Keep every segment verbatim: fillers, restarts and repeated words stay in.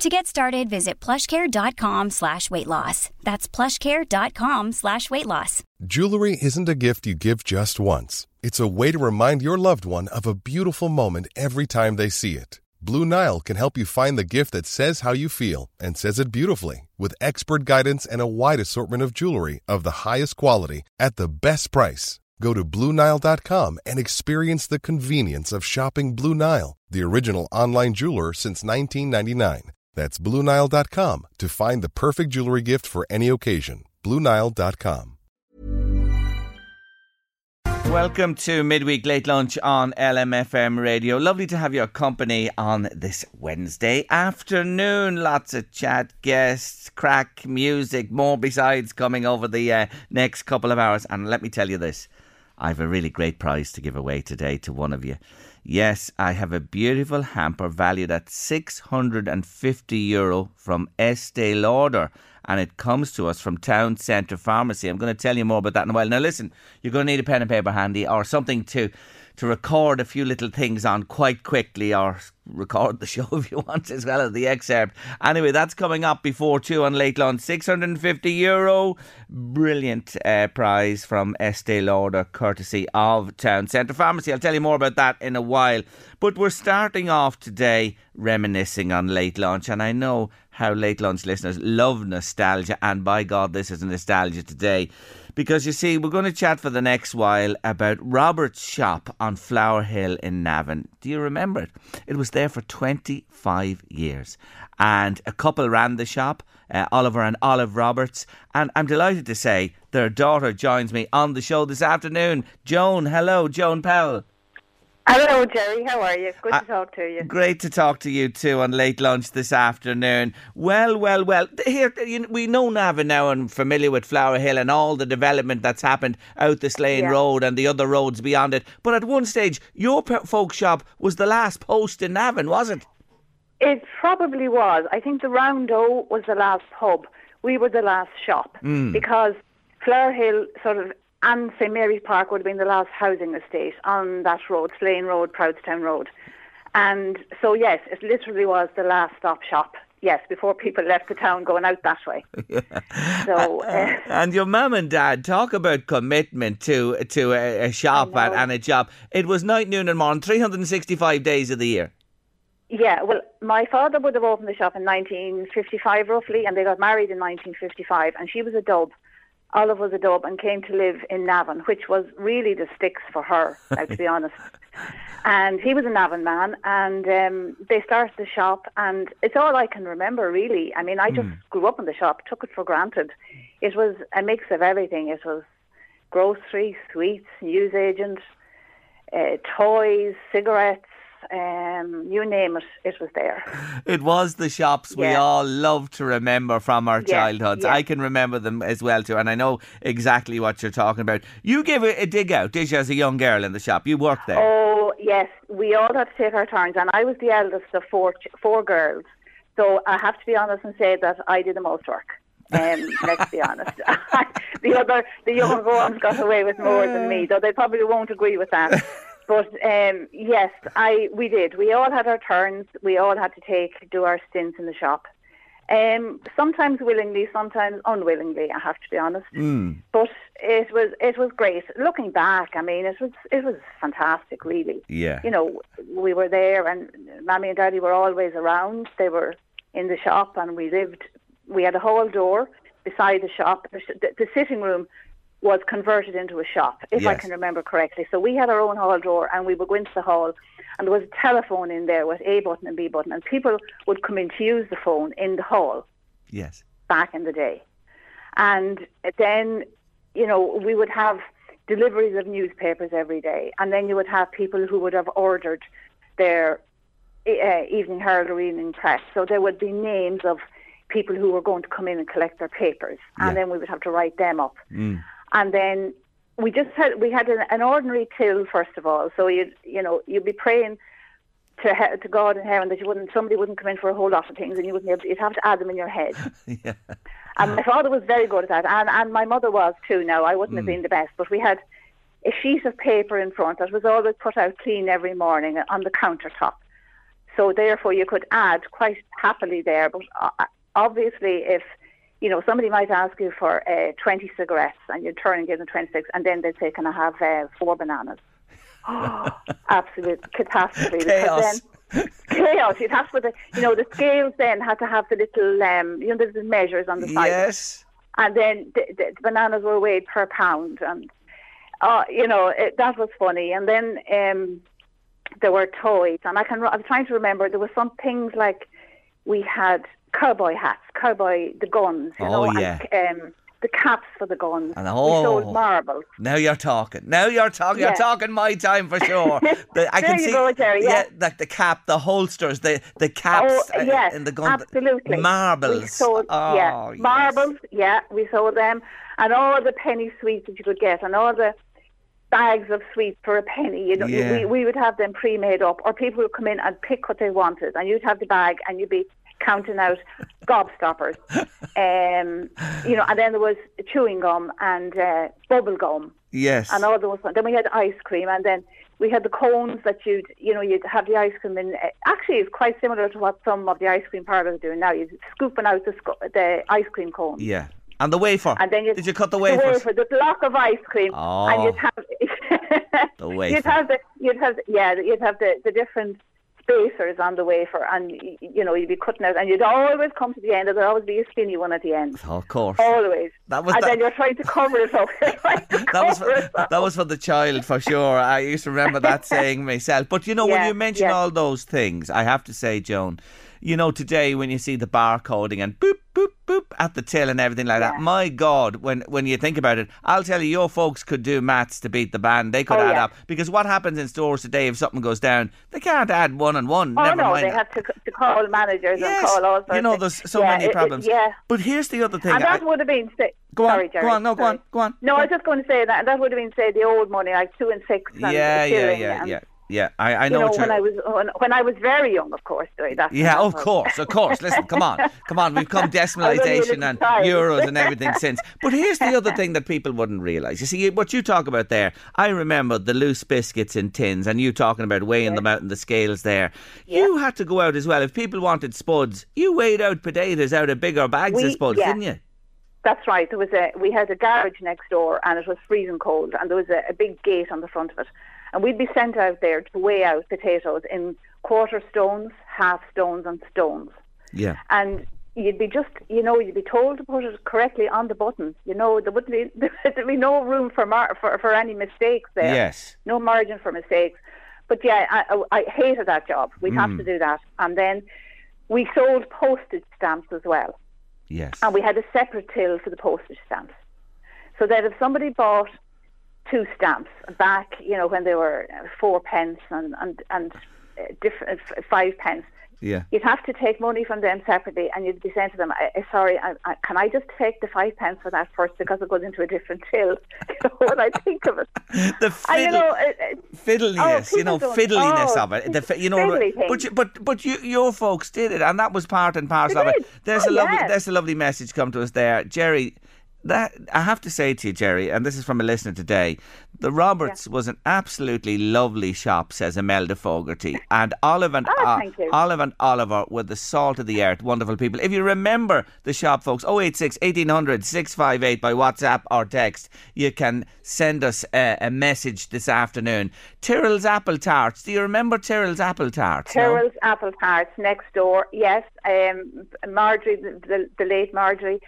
To get started, visit plushcare.com slash weight loss. That's plushcare.com slash weight loss. Jewelry isn't a gift you give just once. It's a way to remind your loved one of a beautiful moment every time they see it. Blue Nile can help you find the gift that says how you feel and says it beautifully, with expert guidance and a wide assortment of jewelry of the highest quality at the best price. Go to Blue Nile dot com and experience the convenience of shopping Blue Nile, the original online jeweler since nineteen ninety-nine. That's Blue Nile dot com to find the perfect jewelry gift for any occasion. Blue Nile dot com. Welcome to Midweek Late Lunch on L M F M Radio. Lovely to have your company on this Wednesday afternoon. Lots of chat, guests, crack, music, more besides coming over the uh, next couple of hours. And let me tell you this, I have a really great prize to give away today to one of you. Yes, I have a beautiful hamper valued at six hundred fifty euro from Estee Lauder, and it comes to us from Town Centre Pharmacy. I'm going to tell you more about that in a while. Now listen, you're going to need a pen and paper handy or something to to record a few little things on quite quickly, or record the show if you want as well as the excerpt. Anyway, that's coming up before two on Late Lunch. six hundred fifty euro, brilliant uh, prize from Estee Lauder, courtesy of Town Centre Pharmacy. I'll tell you more about that in a while. But we're starting off today reminiscing on Late Lunch, and I know how Late Lunch listeners love nostalgia, and by God, this is nostalgia today. Because, you see, we're going to chat for the next while about Robert's shop on Flower Hill in Navan. Do you remember it? It was there for twenty-five years. And a couple ran the shop, uh, Oliver and Olive Roberts. And I'm delighted to say their daughter joins me on the show this afternoon. Joan, hello, Joan Powell. Hello, Jerry. How are you? Good uh, to talk to you. Great to talk to you too on Late Lunch this afternoon. Well, well, well. Here, you know, we know Navan now and familiar with Flower Hill and all the development that's happened out the Slane yeah. Road and the other roads beyond it. But at one stage, your folk shop was the last post in Navan, was it? It probably was. I think the Round O was the last pub. We were the last shop mm. because Flower Hill sort of, and Saint Mary's Park would have been the last housing estate on that road, Slane Road, Proudstown Road. And so, yes, it literally was the last stop shop, yes, before people left the town going out that way. Yeah. So, uh, and your mum and dad, talk about commitment to to a, a shop and, and a job. It was night, noon and morning, three hundred sixty-five days of the year. Yeah, well, my father would have opened the shop in nineteen fifty-five, roughly, and they got married in nineteen fifty-five, and she was a dub. Olive was a dub and came to live in Navan, which was really the sticks for her, now, to be honest. And he was a Navan man, and um, they started the shop, and it's all I can remember, really. I mean, I just mm. grew up in the shop, took it for granted. It was a mix of everything. It was grocery, sweets, newsagents, uh, toys, cigarettes. Um, you name it, it was there. It was the shops yeah. we all love to remember from our yeah, childhoods. Yeah. I can remember them as well too, and I know exactly what you're talking about. You gave a, a dig out, did you, as a young girl in the shop? You worked there. Oh, yes. We all had to take our turns, and I was the eldest of four, four girls. So I have to be honest and say that I did the most work. Um, let's be honest. the other, the younger ones got away with more than me, though they probably won't agree with that. But um, yes, I we did. We all had our turns. We all had to take, do our stints in the shop. Um, sometimes willingly, sometimes unwillingly, I have to be honest. Mm. But it was it was great. Looking back, I mean, it was it was fantastic, really. Yeah. You know, we were there, and Mammy and Daddy were always around. They were in the shop, and we lived. We had a hall door beside the shop. The, the, the sitting room was converted into a shop, if yes. I can remember correctly. So we had our own hall door, and we would go into the hall, and there was a telephone in there with A button and B button, and people would come in to use the phone in the hall. Yes. Back in the day. And then, you know, we would have deliveries of newspapers every day, and then you would have people who would have ordered their uh, Evening Herald or Evening Press. So there would be names of people who were going to come in and collect their papers, and yeah. then we would have to write them up. Mm. And then we just had we had an, an ordinary till first of all. So you you know you'd be praying to he- to God in heaven that you wouldn't somebody wouldn't come in for a whole lot of things, and you wouldn't you'd have to add them in your head. Yeah. And my father was very good at that, and and my mother was too. Now I wouldn't mm. have been the best, but we had a sheet of paper in front that was always put out clean every morning on the countertop. So therefore you could add quite happily there. But obviously if, you know, somebody might ask you for uh, twenty cigarettes and you turn and give them twenty-six and then they'd say, can I have uh, four bananas? Oh, absolute catastrophe. Chaos. Then, chaos. You'd have to put the, you know, the scales then had to have the little, um, you know, the little measures on the side. Yes. And then the, the bananas were weighed per pound. And, uh, you know, it, that was funny. And then... Um, there were toys, and I can, I'm trying to remember, there were some things like we had cowboy hats, cowboy, the guns, you oh, know, yeah. and um, the caps for the guns. And oh, we sold marbles. Now you're talking. Now you're talking. Yeah. You're talking my time for sure. The, I there can you see, go, Jerry, yeah. yeah. Like the cap, the holsters, the, the caps oh, yes, and the guns. Absolutely. Marbles. We sold, oh, yeah. Yes. Marbles, yeah, we sold them. And all the penny sweets that you could get, and all the bags of sweets for a penny, you know, yeah. we, we would have them pre-made up, or people would come in and pick what they wanted, and you'd have the bag and you'd be counting out gobstoppers, um, you know, and then there was chewing gum and uh, bubble gum. Yes. And all those. Then we had ice cream, and then we had the cones that you'd, you know, you'd have the ice cream in. Actually, it's quite similar to what some of the ice cream parlours are doing now. You're scooping out the, sco- the ice cream cones. Yeah. And the wafer. And then did you cut the wafer? The wafer, the block of ice cream. Oh. And you'd have the wafer. You'd have the, you'd have, yeah, you'd have the, the different spacers on the wafer, and you know you'd be cutting out, and you'd always come to the end, and there'd always be a skinny one at the end. Oh, of course. Always. That was. And that... then you're trying to cover it up. Cover that was for, it up. That was for the child for sure. I used to remember that saying myself. But you know yeah, when you mention yeah. all those things, I have to say, Joan, you know, today when you see the barcoding and boop, boop, boop at the till and everything like yeah. that, my God, when, when you think about it, I'll tell you, your folks could do maths to beat the band. They could oh, add yeah. up. Because what happens in stores today if something goes down, they can't add one and one. Oh, never no, mind. They have to, to call managers yes. and call all sorts. You know, there's so yeah, many it, problems. It, yeah. But here's the other thing. And that I, would have been... Say, go on, sorry, Jerry, go on, no, sorry. go on, go on. No, go on. I was just going to say that. And that would have been, say, the old money, like two and six. And yeah, yeah, yeah, and, yeah. Yeah, I, I know, you know what when I was when, when I was very young, of course, Jerry. That's yeah, of course, of course. Listen, come on, come on. We've come decimalisation and euros and everything since. But here's the other thing that people wouldn't realise. You see, what you talk about there, I remember the loose biscuits in tins, and you talking about weighing yes. them out in the scales there. Yes. You had to go out as well. If people wanted spuds, you weighed out potatoes out of bigger bags we, of spuds, yeah. didn't you? That's right. There was a we had a garage next door, and it was freezing cold, and there was a, a big gate on the front of it. And we'd be sent out there to weigh out potatoes in quarter stones, half stones and stones. Yeah. And you'd be just, you know, you'd be told to put it correctly on the button. You know, there wouldn't be, there'd be no room for, mar- for for any mistakes there. Yes. No margin for mistakes. But yeah, I, I hated that job. We'd mm. have to do that. And then we sold postage stamps as well. Yes. And we had a separate till for the postage stamps. So that if somebody bought two stamps back, you know, when they were four pence and and, and different five pence. Yeah, you'd have to take money from them separately, and you'd be saying to them, I, "Sorry, I, I, can I just take the five pence for that first because it goes into a different till?" You know, when I think of it, the fiddle, and, you know, it, it, fiddliness, oh, you know, fiddliness oh, of it. The, you know, but you, but but you, your folks did it, and that was part and parcel of it. There's oh, a lovely, yes. there's a lovely message come to us there, Jerry. That I have to say to you, Jerry, and this is from a listener today, the Roberts yeah. was an absolutely lovely shop, says Amelda Fogarty, and Olive and, oh, o- Olive and Oliver were the salt of the earth, wonderful people. If you remember the shop, folks, oh eight six, one eight hundred, six five eight by WhatsApp or text, you can send us a, a message this afternoon. Tyrrell's Apple Tarts, do you remember Tyrrell's Apple Tarts? Tyrrell's no? Apple Tarts, next door, yes. Um, Marjorie, the, the, the late Marjorie,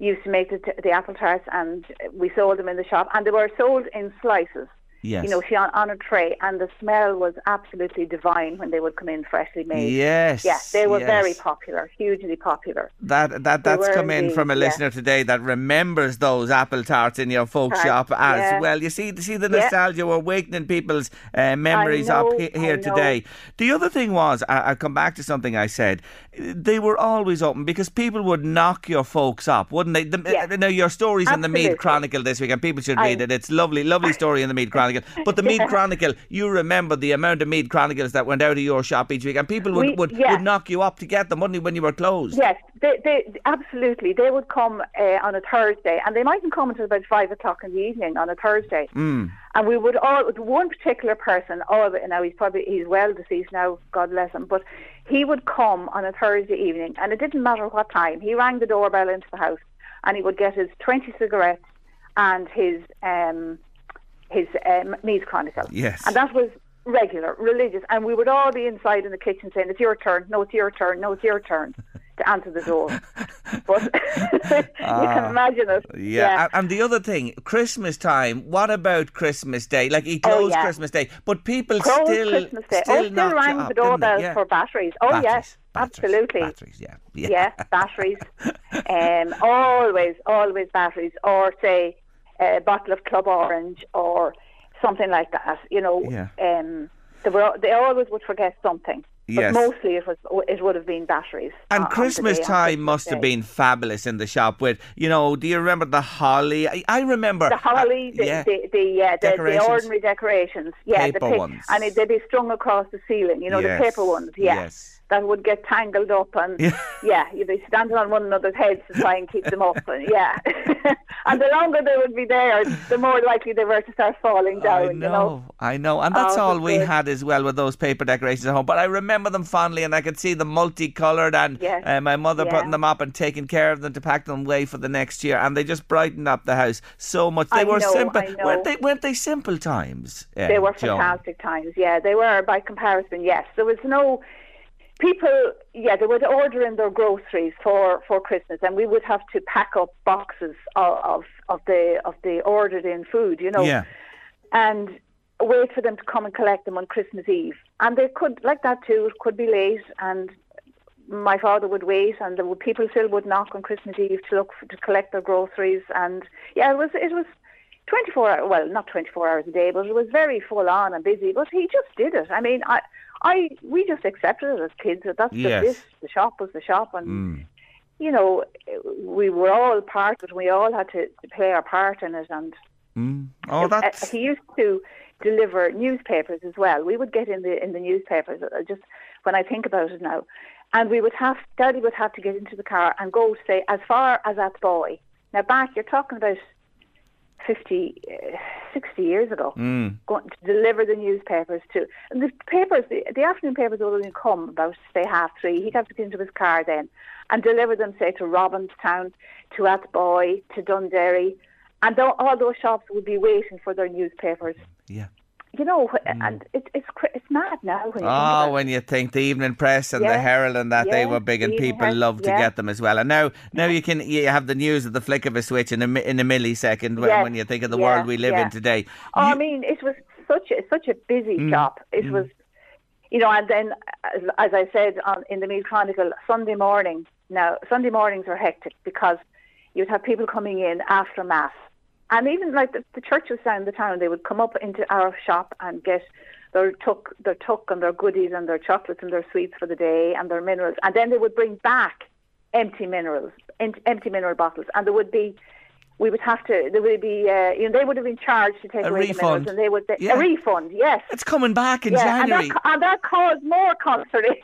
used to make the, the apple tarts, and we sold them in the shop, and they were sold in slices. Yes. You know, she on, on a tray, and the smell was absolutely divine when they would come in freshly made. Yes. Yes, they were yes. very popular, hugely popular. That that That's come in indeed, from a listener yes. today that remembers those apple tarts in your folk Tart, shop as yeah. well. You see, see the nostalgia, yeah. we're awakening people's uh, memories know, up he- here today. The other thing was, I, I'll come back to something I said, they were always open because people would knock your folks up, wouldn't they? The, yes. uh, now, your story's absolutely. in the Meath Chronicle this week, and people should read I, it. It's lovely, lovely story in the Meath Chronicle. But the Meath yeah. Chronicle, you remember the amount of Meath Chronicles that went out of your shop each week, and people would, we, would, yeah. would knock you up to get them, wouldn't they, when you were closed? Yes, they, they, absolutely. They would come uh, on a Thursday, and they mightn't come until about five o'clock in the evening on a Thursday. Mm. And we would all, with one particular person, oh, now he's probably, he's well deceased now, God bless him, but he would come on a Thursday evening, and it didn't matter what time. He rang the doorbell into the house, and he would get his twenty cigarettes and his... Um, his um, Meath Chronicle. Yes. And that was regular, religious, and we would all be inside in the kitchen saying, it's your turn, no, it's your turn, no, it's your turn, to answer the door. But you uh, can imagine it. Yeah. yeah. And the other thing, Christmas time, what about Christmas Day? Like, he closed oh, yeah. Christmas Day, but people closed still... Christmas Day. Still, oh, still rang up, the doorbell yeah. for batteries. Oh, batteries. yes. Batteries, absolutely. Batteries, yeah. Yeah, yeah batteries. um, always, always batteries. Or, say... a bottle of Club Orange or something like that, you know. Yeah. Um, they were they always would forget something. But yes. mostly it was it would have been batteries. And on, Christmas on time Christmas must day. have been fabulous in the shop with, you know, do you remember the holly? I, I remember. The holly, uh, the, yeah. the, the, uh, the, the ordinary decorations. Yeah, paper the paper ones. And it, they'd be strung across the ceiling, you know, yes. the paper ones. Yeah. Yes. That would get tangled up and, yeah, yeah you'd be standing on one another's heads to try and keep them up. And, yeah. and the longer they would be there, the more likely they were to start falling down. I know, you know? I know. And that's oh, all we good. had as well with those paper decorations at home. But I remember them fondly, and I could see them multicoloured and yes. uh, my mother yeah. putting them up and taking care of them to pack them away for the next year. And they just brightened up the house so much. They I were know, simple. Weren't they, weren't they simple times? Uh, they were fantastic Joan? times, yeah. They were, by comparison, yes. There was no... People, yeah, they would order in their groceries for, for Christmas, and we would have to pack up boxes of, of, of the of the ordered in food, you know, yeah. and wait for them to come and collect them on Christmas Eve. And they could, like that too, it could be late, and my father would wait, and there were, people still would knock on Christmas Eve to look for, to collect their groceries, and yeah, it was it was. twenty-four, well, not twenty-four hours a day, but it was very full on and busy. But he just did it. I mean, I, I, we just accepted it as kids. That that's yes. just this. The shop was the shop, and mm. you know, we were all part of it. We all had to, to play our part in it. And mm. oh, that's... It, uh, he used to deliver newspapers as well. We would get in the in the newspapers. Just when I think about it now, and we would have Daddy would have to get into the car and go say as far as Athboy. Now, back you're talking about fifty, sixty years ago, mm. going to deliver the newspapers to... And the papers, the, the afternoon papers would only come about, say, half three. He'd have to get into his car then and deliver them, say, to Robinstown, to Athboy, to Dunderry. And th- all those shops would be waiting for their newspapers. Yeah. You know, mm. and it, it's it's mad now. When you oh, think when you think the Evening Press and yeah. the Herald and that yeah. they were big, and Evening people Her- loved yeah. to get them as well. And now, now you can you have the news at the flick of a switch in a in a millisecond yes. when you think of the yeah. world we live yeah. in today. Oh, you- I mean, it was such a, such a busy mm. shop. It mm. was, you know, and then as, as I said on, in the Meath Chronicle, Sunday morning. Now Sunday mornings were hectic because you'd have people coming in after Mass. And even like the, the churches down the town, they would come up into our shop and get their tuck, their tuck and their goodies and their chocolates and their sweets for the day and their minerals. And then they would bring back empty minerals, em- empty mineral bottles. And there would be, we would have to, there would be, uh, you know, they would have been charged to take a away refund. The minerals. And they would be, yeah. A refund, yes. It's coming back in yeah, January. And that, and that caused more consternation.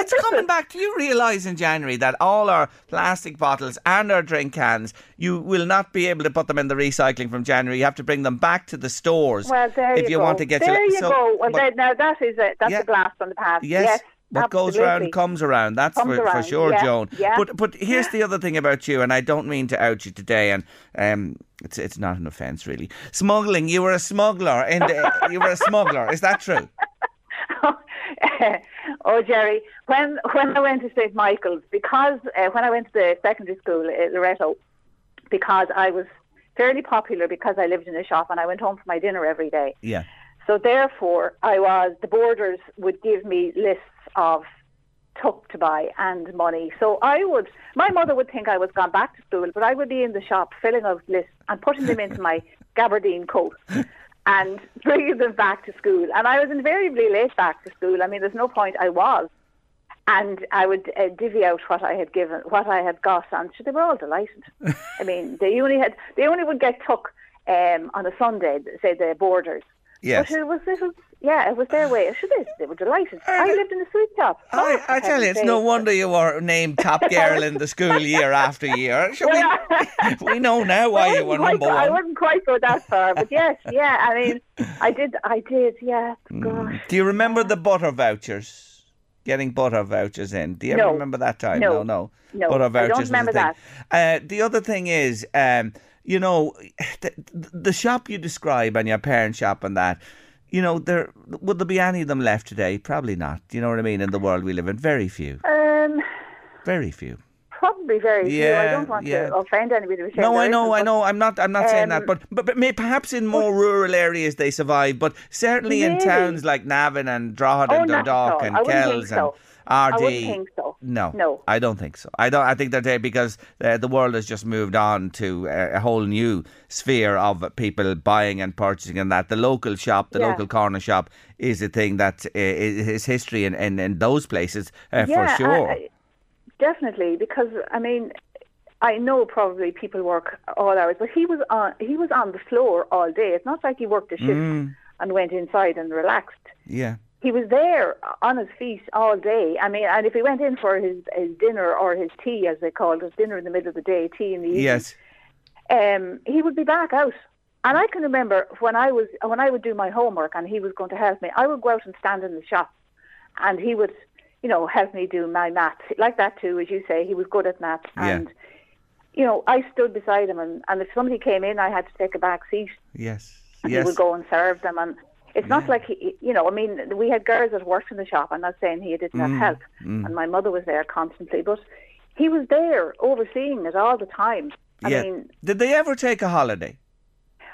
It's coming back. Do you realise in January that all our plastic bottles and our drink cans, you will not be able to put them in the recycling from January? You have to bring them back to the stores well, there if you, you want to get... There to, you so, go. Well, but, now, that is a, that's yeah. a blast on the past. Yes. yes. What Absolutely. goes round comes around. That's comes for, around. for sure, yeah. Joan. Yeah. But but here's yeah. the other thing about you, and I don't mean to out you today, and um, it's it's not an offence really. Smuggling. You were a smuggler, and you were a smuggler. Is that true? oh, uh, oh, Jerry, when when I went to Saint Michael's, because uh, when I went to the secondary school at Loretto, because I was fairly popular because I lived in a shop and I went home for my dinner every day. Yeah. So therefore, I was the boarders would give me lists of tuck to buy and money. So I would, my mother would think I was gone back to school, but I would be in the shop filling out lists and putting them into my gabardine coat and bringing them back to school. And I was invariably late back to school. I mean, there's no point I was. And I would uh, divvy out what I had given, what I had got, and they were all delighted. I mean, they only had, they only would get tuck um, on a Sunday, say the boarders. Yes. But it was, it was, yeah, it was their way. Should they, they were delighted. I, I lived in a sweet shop. I, I tell you, it's no wonder you were named top girl in the school year after year. Well, we, we know now why you were number go, one. I wouldn't quite go that far, but yes, yeah. I mean, I did, I did, yeah. Gosh. Do you remember the butter vouchers? Getting butter vouchers in. Do you no. ever remember that time? No, no. no. no. Butter vouchers. I don't remember that. Uh, the other thing is, um, you know, the, the shop you describe and your parent shop and that, you know, there would there be any of them left today? Probably not. Do you know what I mean? In the world we live in, very few. Um, very few. Probably very yeah, few. I don't want yeah. to offend anybody. No, I know, I know. I'm not. I'm not um, saying that. But but, but may, perhaps in more but, rural areas they survive. But certainly really? in towns like Navan and Drogheda oh, and Dundalk and Kells so. and R D. I wouldn't think so. No, no, I don't think so. I don't. I think that they because uh, the world has just moved on to a, a whole new sphere of people buying and purchasing, and that the local shop, the yeah. local corner shop, is a thing that uh, is history in in, in those places uh, yeah, for sure. I, I, Definitely, because I mean, I know probably people work all hours, but he was on he was on the floor all day. It's not like he worked a shift mm. and went inside and relaxed. Yeah, he was there on his feet all day. I mean, and if he went in for his, his dinner or his tea, as they called it, dinner in the middle of the day, tea in the evening. Yes, um, he would be back out. And I can remember when I was when I would do my homework and he was going to help me. I would go out and stand in the shop, and he would. You know, help me do my maths. Like that too, as you say, he was good at maths. Yeah. And, you know, I stood beside him and, and if somebody came in, I had to take a back seat. Yes. And yes. he would go and serve them. And it's yeah. not like, he, you know, I mean, we had girls that worked in the shop. I'm not saying he didn't mm. have help. Mm. And my mother was there constantly. But he was there overseeing it all the time. I yeah. mean... Did they ever take a holiday?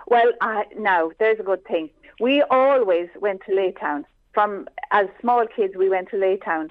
Well, uh, no, there's a good thing. We always went to Laytown. From as small kids, we went to Laytown.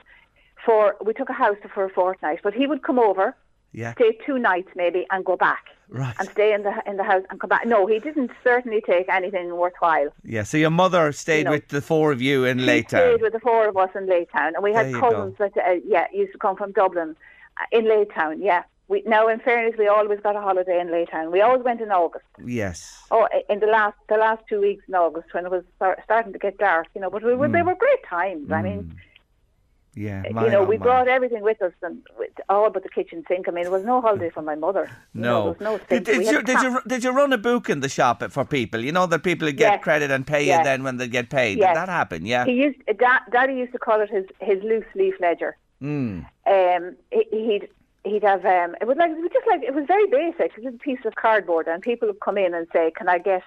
For we took a house for a fortnight, but he would come over, yeah. stay two nights maybe, and go back, right. and stay in the in the house and come back. No, he didn't certainly take anything worthwhile. Yeah. So your mother stayed you know, with the four of you in Laytown. Stayed with the four of us in Laytown, and we had cousins go. that uh, yeah used to come from Dublin, uh, in Laytown. Yeah. We, now, in fairness, we always got a holiday in Laytown. We always went in August. Yes. Oh, in the last the last two weeks in August when it was start, starting to get dark, you know. But we were, mm. they were great times. Mm. I mean, yeah, my, you know, oh, we my. brought everything with us, and with, all but the kitchen sink. I mean, there was no holiday for my mother. No, you know, there was no sink. Did, did, you, did you did you run a book in the shop for people? You know, that people would get yes. credit and pay yes. you then when they get paid. Yes. Did that happen? Yeah. He used da- Daddy used to call it his his loose leaf ledger. Mm. Um, he, he'd. He'd have um, it was like it was just like it was very basic. It was a piece of cardboard, and people would come in and say, "Can I guess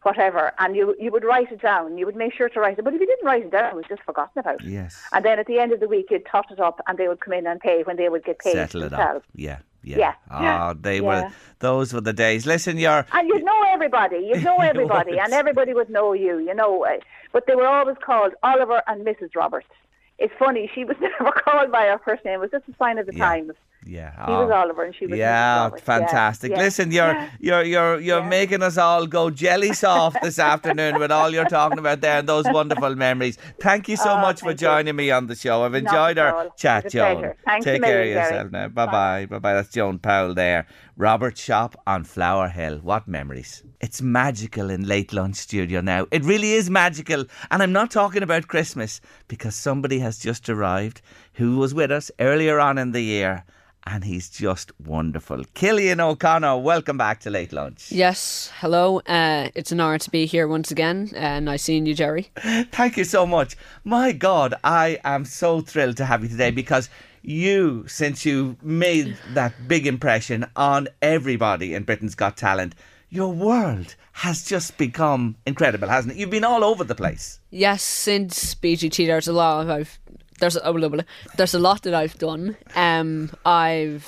whatever?" And you you would write it down. You would make sure to write it. But if you didn't write it down, it was just forgotten about. Yes. And then at the end of the week, you'd tot it up, and they would come in and pay when they would get paid. Settle it up. Yeah. Yeah. yeah. Oh, they yeah. were. Those were the days. Listen, you're and you'd know everybody. You'd know everybody, and everybody would know you. You know, but they were always called Oliver and Missus Roberts. It's funny, she was never called by her first name. It was just a sign of the yeah. times. Yeah, oh. He was Oliver and she was yeah, Missus Roberts. Fantastic. Yeah. Listen, you're yeah. you're you're you're yeah. making us all go jelly soft this afternoon with all you're talking about there and those wonderful memories. Thank you so oh, much for joining you. me on the show. I've enjoyed Not our chat, Joan. Thanks Take care of yourself now. Bye bye. Bye bye. That's Joan Powell there. Robert's shop on Flower Hill. What memories. It's magical in Late Lunch Studio now. It really is magical. And I'm not talking about Christmas because somebody has just arrived who was with us earlier on in the year. And he's just wonderful. Cillian O'Connor, welcome back to Late Lunch. Yes, hello. Uh, it's an honour to be here once again. Uh, nice seeing you, Jerry. Thank you so much. My God, I am so thrilled to have you today because you, since you made that big impression on everybody in Britain's Got Talent, your world has just become incredible, hasn't it? You've been all over the place. Yes, since B G T, there's a lot of... I've, There's a, oh, there's a lot that I've done. Um, I've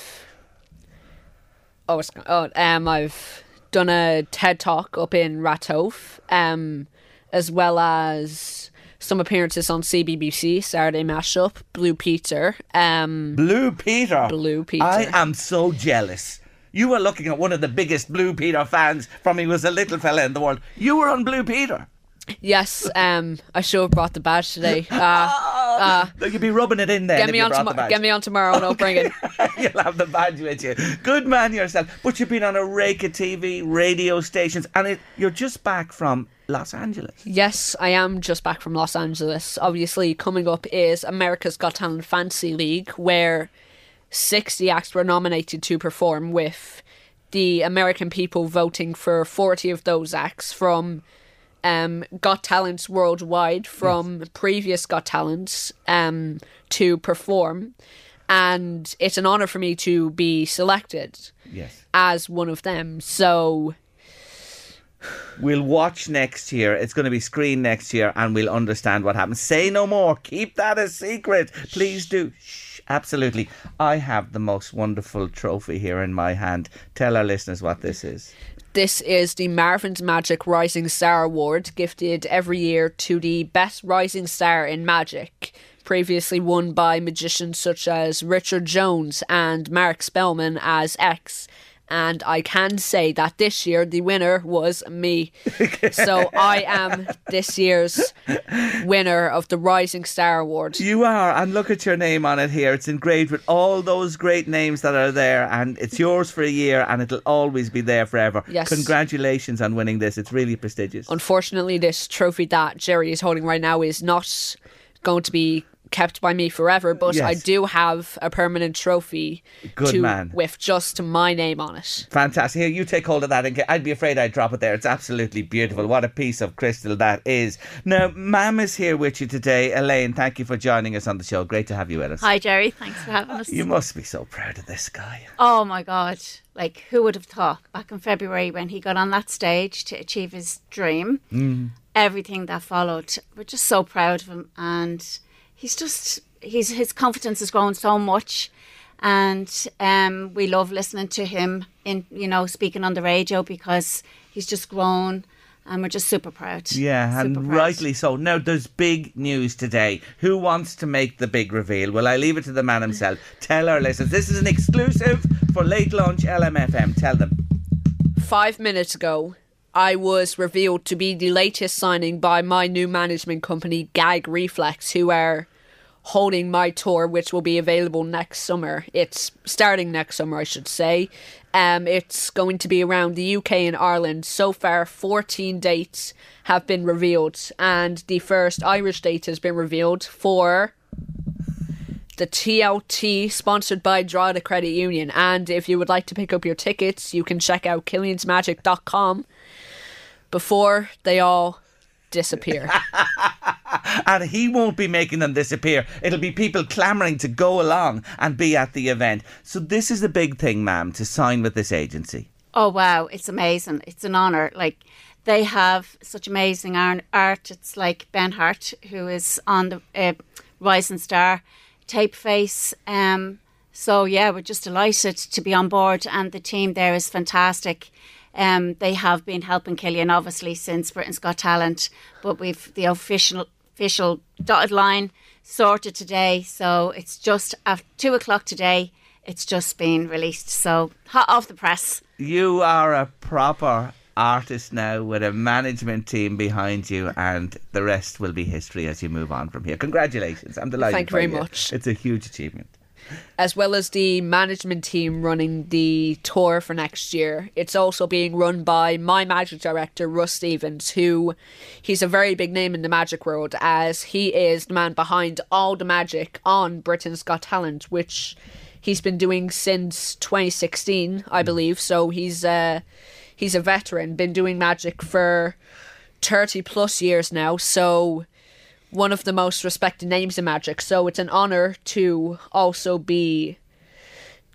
oh, it's, oh, um, I've done a TED Talk up in Rathoath, um, as well as some appearances on C B B C, Saturday Mashup, Blue Peter. Um, Blue Peter? Blue Peter. I am so jealous. You were looking at one of the biggest Blue Peter fans from he was a little fella in the world. You were on Blue Peter. Yes, um, I should have brought the badge today. Uh, oh, uh, you'd be rubbing it in there. Get me on tomorrow. Get me on tomorrow, and I'll bring it. You'll have the badge with you. Good man yourself. But you've been on a rake of T V, radio stations, and it, you're just back from Los Angeles. Yes, I am just back from Los Angeles. Obviously, coming up is America's Got Talent Fantasy League, where sixty acts were nominated to perform, with the American people voting for forty of those acts from. Um, Got Talents worldwide from yes. previous Got Talents um, to perform, and it's an honour for me to be selected yes. as one of them. So we'll watch next year. It's going to be screened next year, and we'll understand what happens. Say no more. Keep that a secret, please do. Shh, absolutely. I have the most wonderful trophy here in my hand. Tell our listeners what this is. This is the Marvin's Magic Rising Star Award, gifted every year to the best rising star in magic, previously won by magicians such as Richard Jones and Mark Spellman as X. And I can say that this year the winner was me. So I am this year's winner of the Rising Star Award. You are, and look at your name on it here. It's engraved with all those great names that are there, and it's yours for a year, and it'll always be there forever. Yes. Congratulations on winning this. It's really prestigious. Unfortunately, this trophy that Jerry is holding right now is not going to be kept by me forever, but yes. I do have a permanent trophy Good to, man. with just my name on it. Fantastic. Here, you take hold of that. I'd be afraid I'd drop it there. It's absolutely beautiful. What a piece of crystal that is. Now, Mam is here with you today. Elaine, thank you for joining us on the show. Great to have you with us. Hi, Jerry. Thanks for having us. You must be so proud of this guy. Oh, my God. Like, who would have thought back in February when he got on that stage to achieve his dream, mm. everything that followed. We're just so proud of him, and He's just, he's his confidence has grown so much, and um, we love listening to him in, you know, speaking on the radio, because he's just grown, and we're just super proud. Yeah, super and proud. Rightly so. Now, there's big news today. Who wants to make the big reveal? Well, I leave it to the man himself. Tell our listeners. This is an exclusive for Late Lunch L M F M. Tell them. Five minutes ago, I was revealed to be the latest signing by my new management company, Gag Reflex, who are holding my tour, which will be available next summer. It's starting next summer, I should say. Um, it's going to be around the U K and Ireland. So far, fourteen dates have been revealed, and the first Irish date has been revealed for the T L T, sponsored by Draw the Credit Union. And if you would like to pick up your tickets, you can check out Cillian's Magic dot com. Before they all disappear. And he won't be making them disappear. It'll be people clamouring to go along and be at the event. So this is the big thing, ma'am, to sign with this agency. Oh, wow. It's amazing. It's an honour. Like, they have such amazing art. It's like Ben Hart, who is on the uh, Rising Star tape face. Um, so, yeah, we're just delighted to be on board. And the team there is fantastic. Um, they have been helping Cillian, obviously, since Britain's Got Talent, but we've the official official dotted line sorted today. So it's just at two o'clock today. It's just been released. So hot off the press. You are a proper artist now with a management team behind you, and the rest will be history as you move on from here. Congratulations. I'm delighted. Thank you very much. It's a huge achievement. As well as the management team running the tour for next year, it's also being run by my magic director, Russ Stevens, who he's a very big name in the magic world, as he is the man behind all the magic on Britain's Got Talent, which he's been doing since twenty sixteen, I believe. So he's a, he's a veteran, been doing magic for thirty plus years now. So one of the most respected names in magic, so it's an honour to also be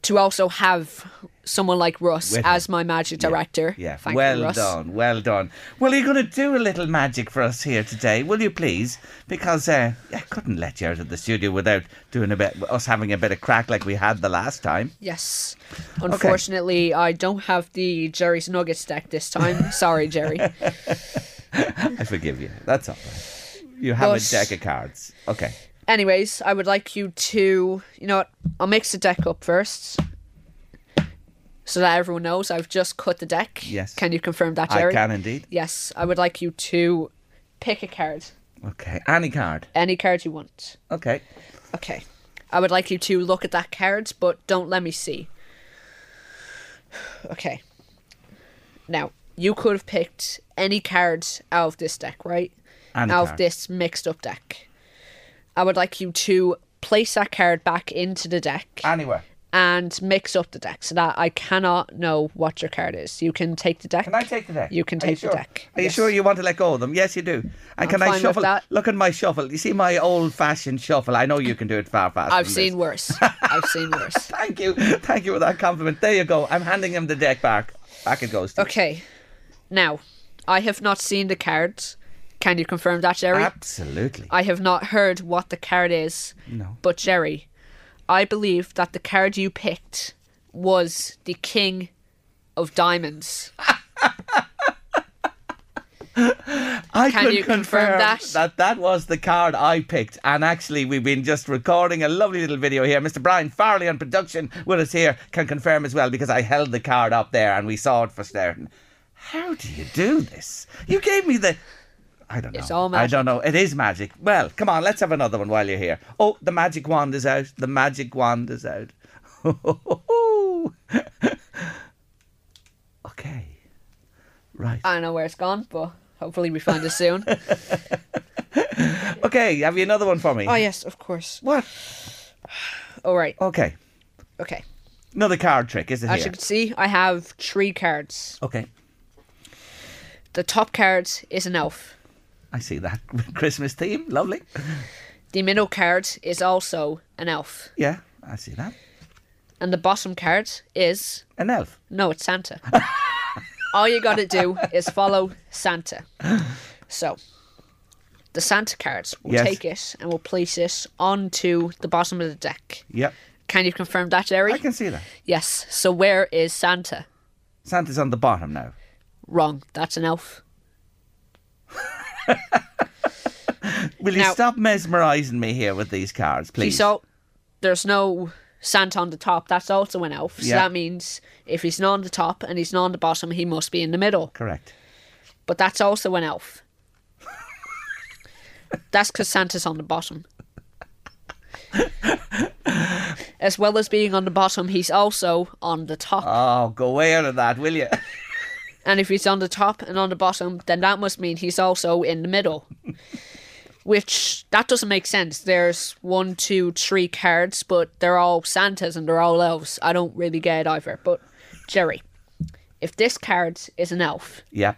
to also have someone like Russ With as him. my magic director. Yeah, yeah. Thank well you, Russ. done, well done. Well, you're going to do a little magic for us here today, will you please? Because uh, I couldn't let you out of the studio without doing a bit, us having a bit of crack like we had the last time. Yes. Unfortunately, okay. I don't have the Jerry's Nuggets deck this time. Sorry, Jerry. I forgive you. That's all right. You have but... a deck of cards. Okay. Anyways, I would like you to, you know what, I'll mix the deck up first so that everyone knows I've just cut the deck. Yes. Can you confirm that, Jerry? I can indeed. Yes, I would like you to pick a card. Okay, any card? Any card you want. Okay. Okay. I would like you to look at that card, but don't let me see. Okay. Now, you could have picked any cards out of this deck, right? Any out card. Of this mixed up deck. I would like you to place that card back into the deck. Anywhere. And mix up the deck so that I cannot know what your card is. You can take the deck. Can I take the deck? You can take you sure? the deck. Are yes. you sure you want to let go of them? Yes, you do. And I'm can fine I shuffle? With that. Look at my shuffle. You see my old-fashioned shuffle. I know you can do it far faster. I've seen this. worse. I've seen worse. Thank you. Thank you for that compliment. There you go. I'm handing him the deck back. Back it goes. To okay. You. Now, I have not seen the cards. Can you confirm that, Jerry? Absolutely. I have not heard what the card is. No. But, Jerry, I believe that the card you picked was the King of Diamonds. I Can could you confirm, confirm that? that that was the card I picked. And actually, we've been just recording a lovely little video here. Mister Brian Farley on production with us here can confirm as well, because I held the card up there and we saw it for certain. How do you do this? You gave me the... I don't know. It's all magic. I don't know. It is magic. Well, come on, let's have another one while you're here. Oh, the magic wand is out. The magic wand is out. Okay. Right. I don't know where it's gone, but hopefully we find it soon. Okay, have you another one for me? Oh, yes, of course. What? All right. Okay. Okay. Another card trick, is it? As you can see, I have three cards. Okay. The top card is an elf. I see that. Christmas theme, lovely. The middle card is also an elf. Yeah, I see that. And the bottom card is... An elf? No, it's Santa. All you got to do is follow Santa. So, the Santa card, we'll yes. take it and we'll place it onto the bottom of the deck. Yep. Can you confirm that, Jerry? I can see that. Yes. So, where is Santa? Santa's on the bottom now. Wrong. That's an elf. Will now, you stop mesmerising me here with these cards, please? So there's no Santa on the top. That's also an elf. So yeah. that means if he's not on the top and he's not on the bottom, he must be in the middle. Correct. But that's also an elf. That's because Santa's on the bottom. As well as being on the bottom, he's also on the top. Oh, go away out of that, will you? And if he's on the top and on the bottom, then that must mean he's also in the middle. Which, that doesn't make sense. There's one, two, three cards, but they're all Santas and they're all elves. I don't really get it either. But, Jerry, if this card is an elf... Yeah.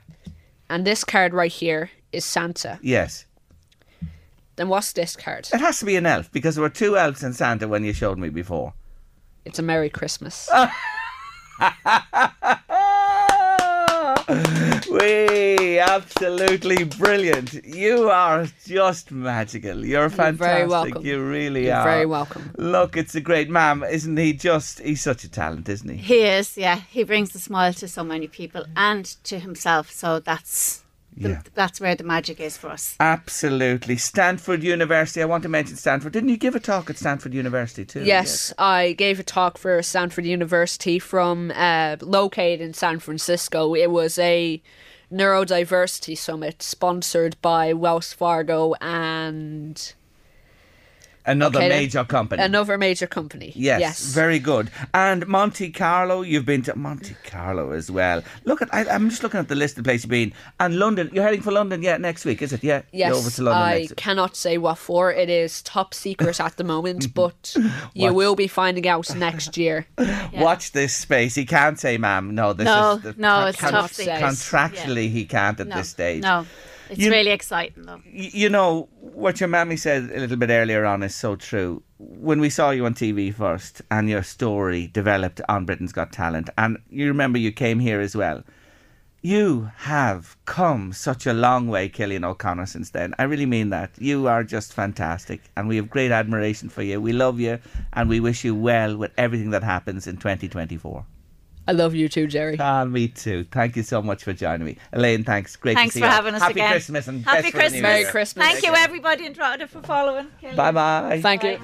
And this card right here is Santa. Yes. Then what's this card? It has to be an elf, because there were two elves in Santa when you showed me before. It's a Merry Christmas. We absolutely brilliant. You are just magical. You're fantastic. You're very welcome. You really You're are. Very welcome. Look, it's a great man, isn't he? Just he's such a talent, isn't he? He is. Yeah, he brings a smile to so many people and to himself. So that's the, yeah. that's where the magic is for us. Absolutely. Stanford University. I want to mention Stanford. Didn't you give a talk at Stanford University too? Yes, yes. I gave a talk for Stanford University from uh, located in San Francisco. It was a Neurodiversity Summit sponsored by Wells Fargo and another okay, major company. Another major company. Yes, yes, very good. And Monte Carlo, you've been to Monte Carlo as well. Look at I, I'm just looking at the list of places you've been. And London, you're heading for London yeah next week, is it? Yeah. Yes, you're over to London I next cannot week. Say what for. It is top secret at the moment, but you will be finding out next year. Yeah. Watch this space. He can't say, "Ma'am, no." This no, is the, no, it's con- tough. Contractually, yeah. he can't at no, this stage. No. It's you, really exciting, though. You know, what your mammy said a little bit earlier on is so true. When we saw you on T V first and your story developed on Britain's Got Talent, and you remember you came here as well, you have come such a long way, Cillian O'Connor, since then. I really mean that. You are just fantastic, and we have great admiration for you. We love you, and we wish you well with everything that happens in twenty twenty-four. I love you too, Jerry. Ah, oh, me too. Thank you so much for joining me. Elaine, thanks. Great thanks to see you. Thanks for having us Happy again. Happy Christmas and Happy best Christmas. Merry Christmas. Thank you, everybody in Drogheda, for following. Bye-bye. Thank Bye. you.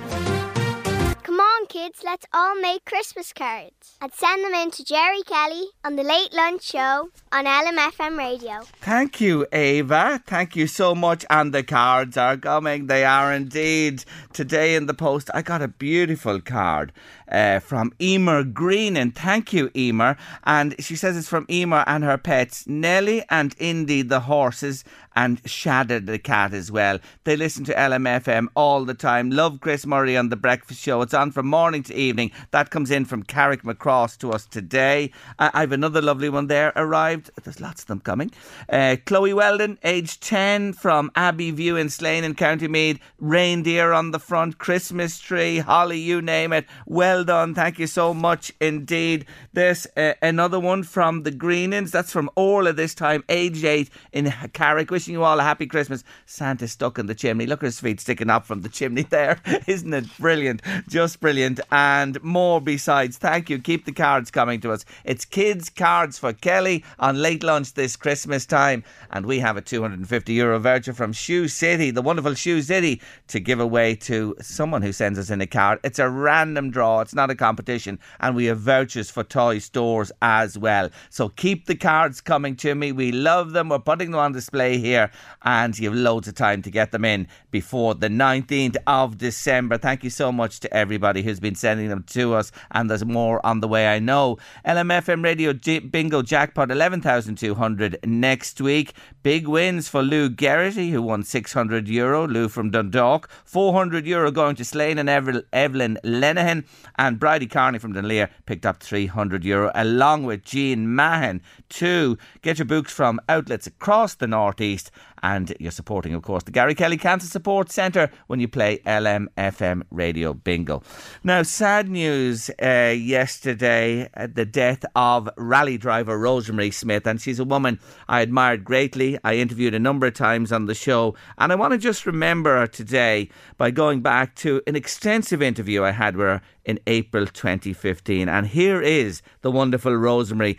Come on, kids, let's all make Christmas cards and send them in to Jerry Kelly on The Late Lunch Show on L M F M Radio. Thank you, Ava. Thank you so much. And the cards are coming. They are indeed. Today in the post, I got a beautiful card. Uh, from Emer Green, and thank you, Emer. And she says it's from Emer and her pets, Nellie and Indy the horses, and Shadda the cat as well. They listen to L M F M all the time. Love Chris Murray on The Breakfast Show. It's on from morning to evening. That comes in from Carrick Macross to us today. I- I've another lovely one there arrived. There's lots of them coming. Uh, Chloe Weldon, age ten, from Abbey View in Slane in County Mead. Reindeer on the front, Christmas tree, holly, you name it. Well done, thank you so much indeed. There's uh, another one from the Greenans. That's from Orla this time, age eight in Carrick. Wishing you all a happy Christmas. Santa's stuck in the chimney. Look at his feet sticking up from the chimney there. Isn't it brilliant? Just brilliant. And more besides. Thank you. Keep the cards coming to us. It's Kids Cards for Kelly on Late Lunch this Christmas time. And we have a two hundred fifty euro voucher from Shoe City, the wonderful Shoe City, to give away to someone who sends us in a card. It's a random draw. It's not a competition, and we have vouchers for toy stores as well. So keep the cards coming to me. We love them. We're putting them on display here, and you have loads of time to get them in before the nineteenth of December. Thank you so much to everybody who's been sending them to us, and there's more on the way, I know. L M F M Radio G- Bingo Jackpot eleven thousand two hundred next week. Big wins for Lou Geraghty, who won six hundred euro. Lou from Dundalk. four hundred euro going to Slane and Ev- Evelyn Lenihan. And Bridie Carney from Dunleer picked up three hundred euro, along with Jean Mahon too. Get your books from outlets across the northeast, and you're supporting, of course, the Gary Kelly Cancer Support Centre when you play L M F M Radio Bingo. Now, sad news uh, yesterday, uh, the death of rally driver Rosemary Smith, and she's a woman I admired greatly. I interviewed a number of times on the show, and I want to just remember her today by going back to an extensive interview I had with her in April twenty fifteen. And here is the wonderful Rosemary.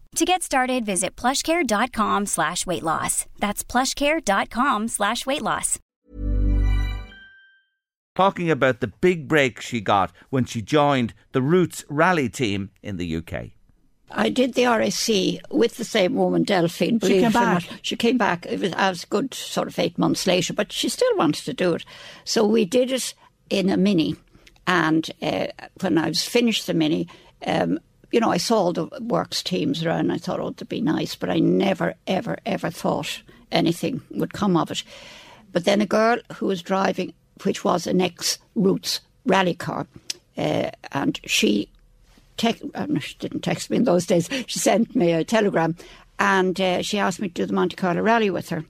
To get started, visit plushcare.com slash weight loss. That's plushcare.com slash weight loss. Talking about the big break she got when she joined the Roots rally team in the U K. I did the R A C with the same woman, Delphine. She came back. She came back. It was, I was good sort of eight months later, but she still wanted to do it. So we did it in a mini. And uh, when I was finished the mini, um, you know, I saw all the works teams around. I thought, oh, it'd be nice. But I never, ever, ever thought anything would come of it. But then a girl who was driving which was an ex-Roots rally car. Uh, and she, te- oh, no, she didn't text me in those days, she sent me a telegram, and uh, she asked me to do the Monte Carlo rally with her.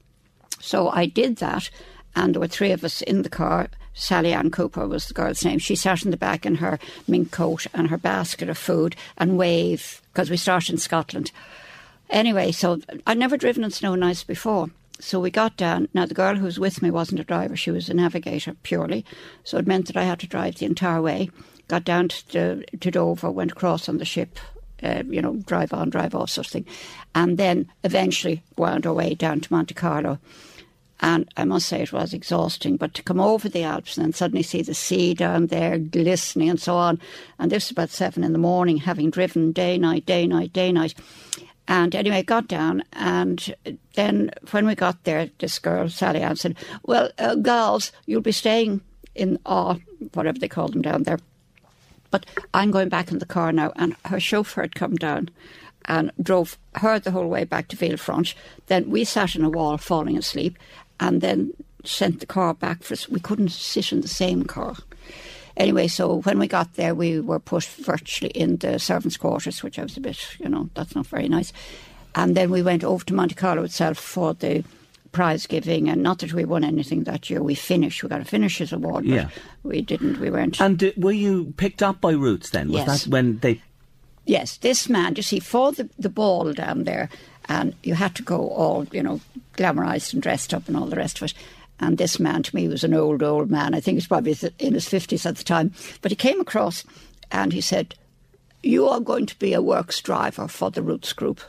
So I did that, and there were three of us in the car. Sally Ann Cooper was the girl's name. She sat in the back in her mink coat and her basket of food and waved, because we started in Scotland. Anyway, so I'd never driven on snow and ice before. So we got down. Now, the girl who was with me wasn't a driver. She was a navigator, purely. So it meant that I had to drive the entire way. Got down to, to Dover, went across on the ship, uh, you know, drive on, drive off, sort of thing. And then eventually wound our way down to Monte Carlo. And I must say it was exhausting, but to come over the Alps and then suddenly see the sea down there glistening and so on. And this was about seven in the morning, having driven day, night, day, night, day, night. And anyway, I got down, and then when we got there, this girl, Sally Ann, said, well, uh, girls, you'll be staying in awe, whatever they call them down there. But I'm going back in the car now. And her chauffeur had come down and drove her the whole way back to Villefranche. Then we sat on a wall falling asleep, and then sent the car back for us. We couldn't sit in the same car. Anyway, so when we got there, we were put virtually in the servants' quarters, which I was a bit, you know, that's not very nice. And then we went over to Monte Carlo itself for the prize giving, and not that we won anything that year. We finished. We got a Finishers Award, but yeah. we didn't. We weren't. And did, were you picked up by Roots then? Was yes. that when they... Yes, this man, you see, for the, the ball down there, and you had to go all, you know, glamorised and dressed up and all the rest of it. And this man, to me, was an old, old man. I think he was probably in his fifties at the time. But he came across and he said, you are going to be a works driver for the Roots Group.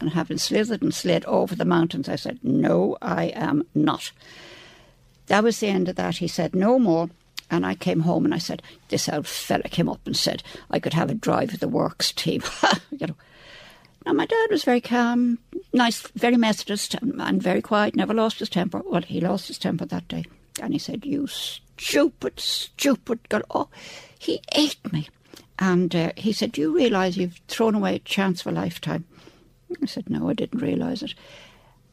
And having slithered and slid over the mountains, I said, no, I am not. That was the end of that. He said, no more. And I came home and I said, this old fella came up and said, I could have a drive with the works team. You know. Now, my dad was very calm, nice, very Methodist, and, and very quiet, never lost his temper. Well, he lost his temper that day. And he said, you stupid, stupid girl. Oh, he ate me. And uh, he said, do you realise you've thrown away a chance of a lifetime? I said, no, I didn't realise it.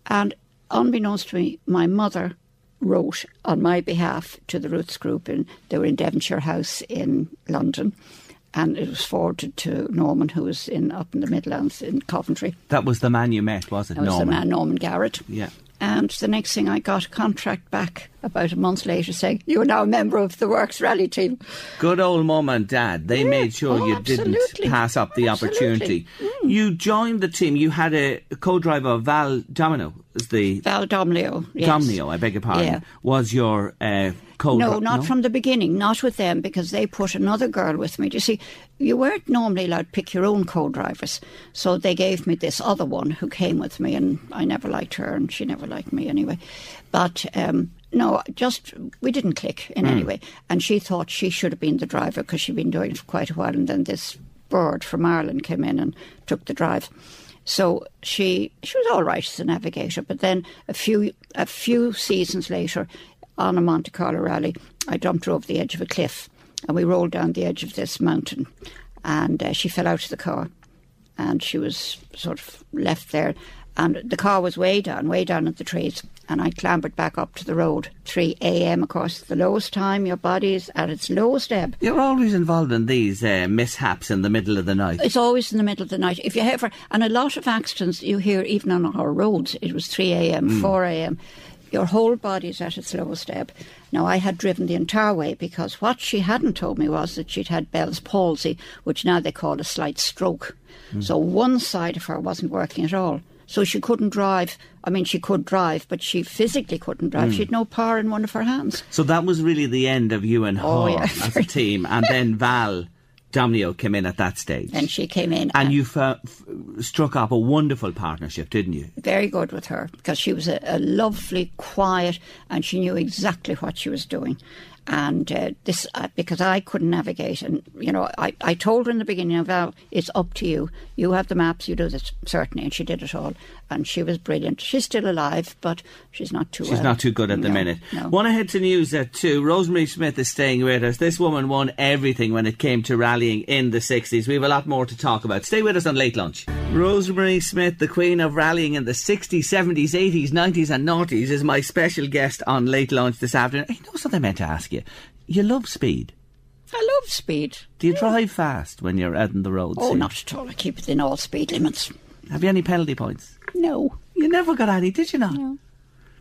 And unbeknownst to me, my mother wrote on my behalf to the Roots Group. In, they were in Devonshire House in London. And it was forwarded to Norman, who was in up in the Midlands in Coventry. That was the man you met, was it, Norman? That was the man, Norman Garrett. Yeah. And the next thing, I got a contract back about a month later saying, you are now a member of the Works Rally Team. Good old Mum and Dad. They yeah. made sure oh, you absolutely. didn't pass up the absolutely. opportunity. Mm. You joined the team. You had a co-driver, Val Domino. The Val Domlio, yes. Domlio, I beg your pardon, yeah. was your... Uh, No, not no? from the beginning, not with them, because they put another girl with me. You see, you weren't normally allowed to pick your own co-drivers, so they gave me this other one who came with me, and I never liked her, and she never liked me anyway. But um, no, just we didn't click in mm. any way, and she thought she should have been the driver because she'd been doing it for quite a while, and then this bird from Ireland came in and took the drive. So she she was all right as a navigator, but then a few a few seasons later, on a Monte Carlo rally, I jumped over the edge of a cliff, and we rolled down the edge of this mountain, and uh, she fell out of the car, and she was sort of left there, and the car was way down, way down at the trees, and I clambered back up to the road, three a.m. of course, the lowest time your body's at its lowest ebb. You're always involved in these uh, mishaps in the middle of the night. It's always in the middle of the night. If you ever, and a lot of accidents you hear even on our roads, it was three a.m., mm. four a.m., your whole body's at its lowest ebb. Now, I had driven the entire way because what she hadn't told me was that she'd had Bell's palsy, which now they call a slight stroke. Mm. So one side of her wasn't working at all. So she couldn't drive. I mean, she could drive, but she physically couldn't drive. Mm. She had no power in one of her hands. So that was really the end of you and her oh, yeah. as a team. And then Val Domino came in at that stage. And she came in. And, and you f- f- struck up a wonderful partnership, didn't you? Very good with her, because she was a, a lovely, quiet, and she knew exactly what she was doing. And uh, this, uh, because I couldn't navigate, and, you know, I, I told her in the beginning, Val, it's up to you. You have the maps, you do this, certainly, and she did it all. And she was brilliant. She's still alive, but she's not too She's well. not too good at the no, minute. No. Want to head to news at two. Rosemary Smith is staying with us. This woman won everything when it came to rallying. rallying in the sixties. We have a lot more to talk about. Stay with us on Late Lunch. Rosemary Smith, the queen of rallying in the sixties, seventies, eighties, nineties and noughties, is my special guest on Late Lunch this afternoon. I know something I meant to ask you. You love speed. I love speed. Do you yeah. drive fast when you're out on the road? Oh, soon? Not at all. I keep within all speed limits. Have you any penalty points? No. You never got any, did you not? No.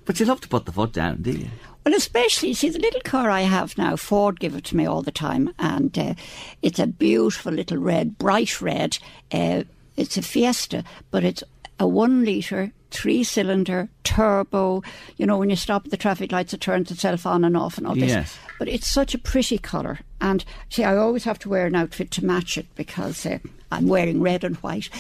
But you love to put the foot down, do you? Well, especially, see, the little car I have now, Ford give it to me all the time, and uh, it's a beautiful little red, bright red. Uh, it's a Fiesta, but it's a one-litre, three-cylinder, turbo. You know, when you stop at the traffic lights, it turns itself on and off and all this. Yes. But it's such a pretty colour. And, see, I always have to wear an outfit to match it because uh, I'm wearing red and white.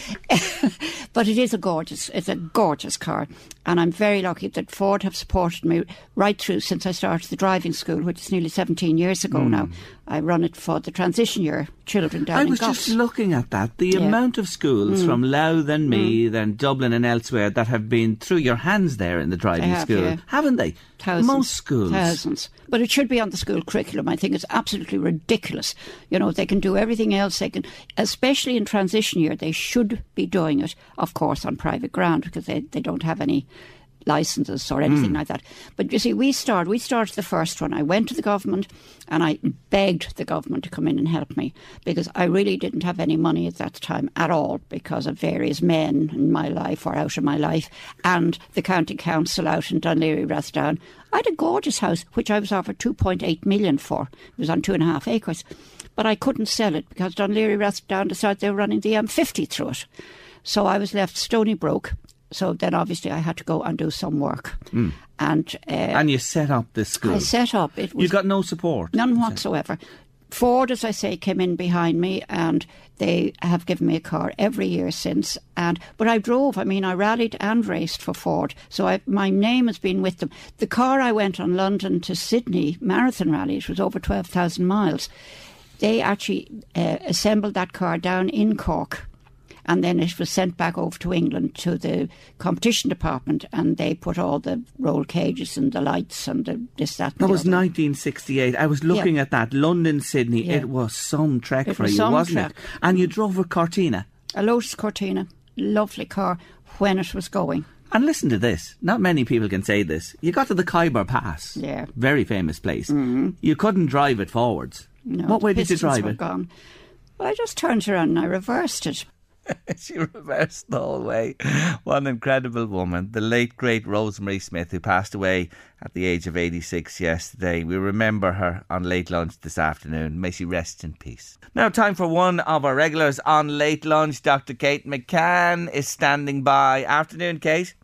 But it is a gorgeous, it's a gorgeous car. And I'm very lucky that Ford have supported me right through since I started the driving school, which is nearly seventeen years ago mm. now. I run it for the transition year, children down in I was in just looking at that. The yeah. amount of schools mm. from Louth and Meath mm. and Dublin and elsewhere that have been through your hands there in the driving have, school, yeah. haven't they? Thousands. Most schools. Thousands. But it should be on the school curriculum. I think it's absolutely ridiculous. You know, they can do everything else. They can, especially in transition year, they should be doing it, of course, on private ground because they, they don't have any licenses or anything mm. like that. But you see, we started, we started the first one. I went to the government and I begged the government to come in and help me because I really didn't have any money at that time at all because of various men in my life or out of my life and the county council out in Dunleary-Rathdown. I had a gorgeous house which I was offered two point eight million for. It was on two and a half acres. But I couldn't sell it because Dunleary-Rathdown decided they were running the M fifty through it. So I was left stony broke. So then obviously I had to go and do some work. Mm. And uh, and you set up this school. I set up. It was you got no support? None whatsoever. Ford, as I say, came in behind me and they have given me a car every year since. And But I drove. I mean, I rallied and raced for Ford. So I, my name has been with them. The car I went on London to Sydney marathon rally, it was over twelve thousand miles. They actually uh, assembled that car down in Cork. And then it was sent back over to England to the competition department and they put all the roll cages and the lights and the, this, that. And that was nineteen sixty-eight. I was looking yeah. at that. London, Sydney. Yeah. It was some trek it for was you, wasn't trek. It? And you drove a Cortina. A Lotus Cortina. Lovely car when it was going. And listen to this. Not many people can say this. You got to the Khyber Pass. Yeah. Very famous place. Mm-hmm. You couldn't drive it forwards. No, what way did you drive it? Gone. Well, I just turned around and I reversed it. She reversed the whole way. One incredible woman, the late, great Rosemary Smith, who passed away at the age of eighty-six yesterday. We remember her on Late Lunch this afternoon. May she rest in peace. Now time for one of our regulars on Late Lunch. Doctor Kate McCann is standing by. Afternoon, Kate.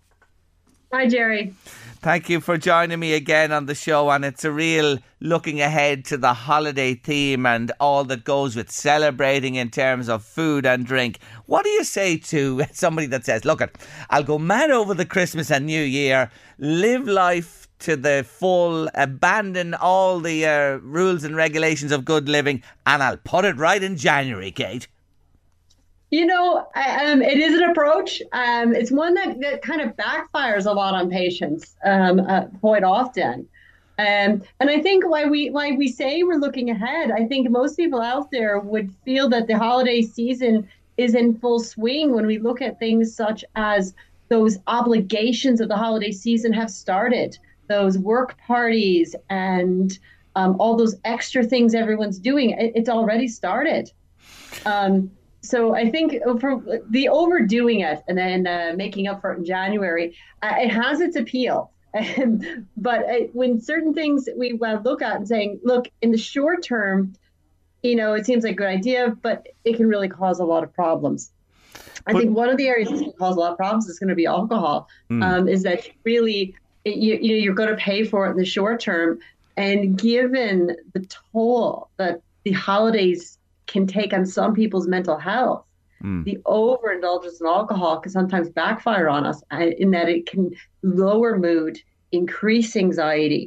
Hi, Jerry. Thank you for joining me again on the show, and it's a real looking ahead to the holiday theme and all that goes with celebrating in terms of food and drink. What do you say to somebody that says, look, I'll go mad over the Christmas and New Year, live life to the full, abandon all the uh, rules and regulations of good living, and I'll put it right in January, Kate? You know, I, um, it is an approach. Um, it's one that, that kind of backfires a lot on patients um, uh, quite often. Um, and I think why we why we say we're looking ahead, I think most people out there would feel that the holiday season is in full swing when we look at things such as those obligations of the holiday season have started, those work parties and um, all those extra things everyone's doing. It, it's already started. Um So I think for the overdoing it and then uh, making up for it in January, uh, it has its appeal. But uh, when certain things we uh, look at and saying, look, in the short term, you know, it seems like a good idea, but it can really cause a lot of problems. I but, think one of the areas that can cause a lot of problems is going to be alcohol, mm. um, is that really, you, you know, you're going to pay for it in the short term. And given the toll that the holidays can take on some people's mental health. Mm. The overindulgence in alcohol can sometimes backfire on us in that it can lower mood, increase anxiety,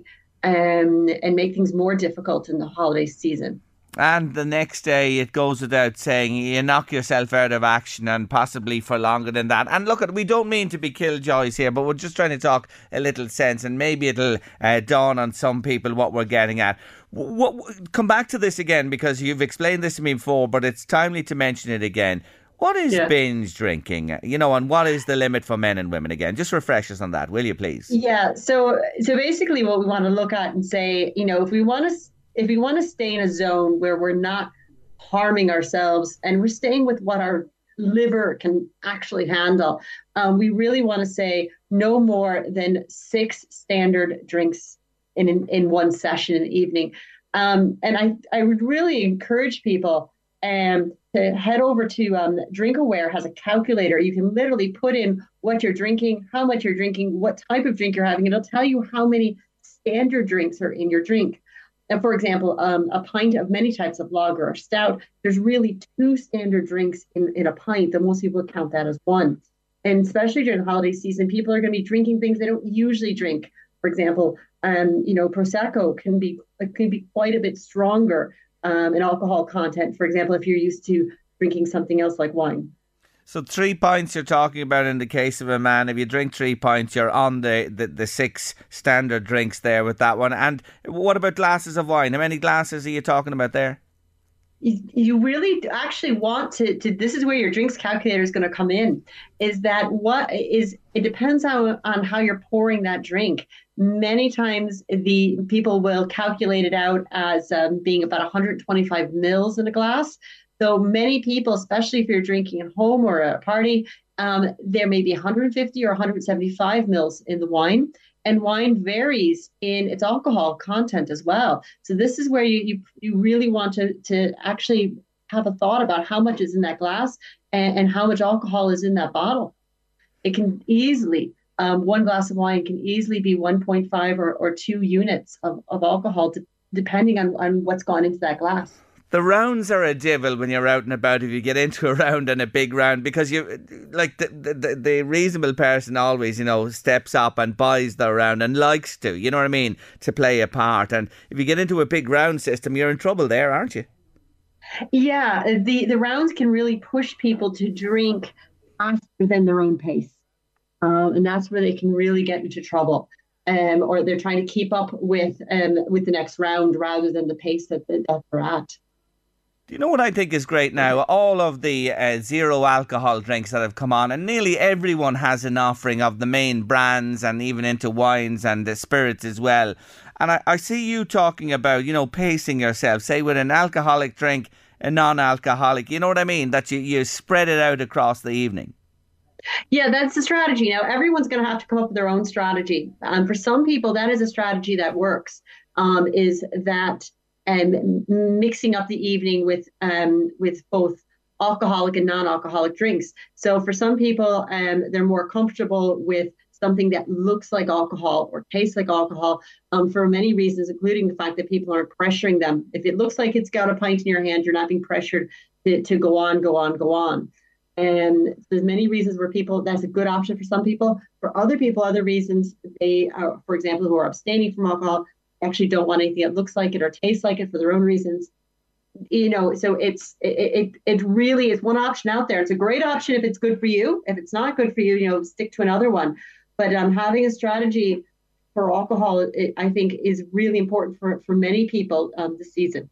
um, and make things more difficult in the holiday season. And the next day, it goes without saying, you knock yourself out of action and possibly for longer than that. And look, we don't mean to be killjoys here, but we're just trying to talk a little sense, and maybe it'll uh, dawn on some people what we're getting at. What, what, come back to this again, because you've explained this to me before, but it's timely to mention it again. What is yeah. binge drinking, you know, and what is the limit for men and women again? Just refresh us on that, will you, please? Yeah, so so basically what we want to look at and say, you know, if we want to if we want to stay in a zone where we're not harming ourselves and we're staying with what our liver can actually handle, um, we really want to say no more than six standard drinks in, in, in one session in the evening. Um, and I, I would really encourage people um, to head over to um, DrinkAware has a calculator. You can literally put in what you're drinking, how much you're drinking, what type of drink you're having. It'll tell you how many standard drinks are in your drink. And for example, um, a pint of many types of lager or stout, there's really two standard drinks in, in a pint, and most people count that as one. And especially during the holiday season, people are going to be drinking things they don't usually drink. For example, um, you know, Prosecco can be can be quite a bit stronger um, in alcohol content, for example, if you're used to drinking something else like wine. So three pints you're talking about in the case of a man. If you drink three pints, you're on the, the, the six standard drinks there with that one. And what about glasses of wine? How many glasses are you talking about there? You, you really actually want to, to, this is where your drinks calculator is going to come in, is that what is, it depends on, on how you're pouring that drink. Many times the people will calculate it out as um, being about one hundred twenty-five mils in a glass. So many people, especially if you're drinking at home or at a party, um, there may be one hundred fifty or one hundred seventy-five mils in the wine. And wine varies in its alcohol content as well. So this is where you you, you really want to, to actually have a thought about how much is in that glass and, and how much alcohol is in that bottle. It can easily, um, one glass of wine can easily be one point five or, or two units of, of alcohol, to, depending on, on what's gone into that glass. The rounds are a devil when you're out and about. If you get into a round and a big round, because you, like the, the the reasonable person always, you know, steps up and buys the round and likes to, you know what I mean, to play a part. And if you get into a big round system, you're in trouble there, aren't you? Yeah, the, the rounds can really push people to drink faster than their own pace. Um, and that's where they can really get into trouble. Um, or they're trying to keep up with um, with the next round rather than the pace that, that they're at. You know what I think is great now? All of the uh, zero alcohol drinks that have come on, and nearly everyone has an offering of the main brands and even into wines and the spirits as well. And I, I see you talking about, you know, pacing yourself, say with an alcoholic drink, a non-alcoholic, you know what I mean? That you, you spread it out across the evening. Yeah, that's the strategy. Now, everyone's going to have to come up with their own strategy. And um, for some people, that is a strategy that works, um, is that... and mixing up the evening with um, with both alcoholic and non-alcoholic drinks. So for some people, um, they're more comfortable with something that looks like alcohol or tastes like alcohol um, for many reasons, including the fact that people aren't pressuring them. If it looks like it's got a pint in your hand, you're not being pressured to, to go on, go on, go on. And there's many reasons where people, that's a good option for some people. For other people, other reasons, they are, for example, who are abstaining from alcohol, actually don't want anything that looks like it or tastes like it for their own reasons. You know, so it's, it, it, it really is one option out there. It's a great option if it's good for you. If it's not good for you, you know, stick to another one. But um, having a strategy for alcohol, it, I think, is really important for, for many people um, this season.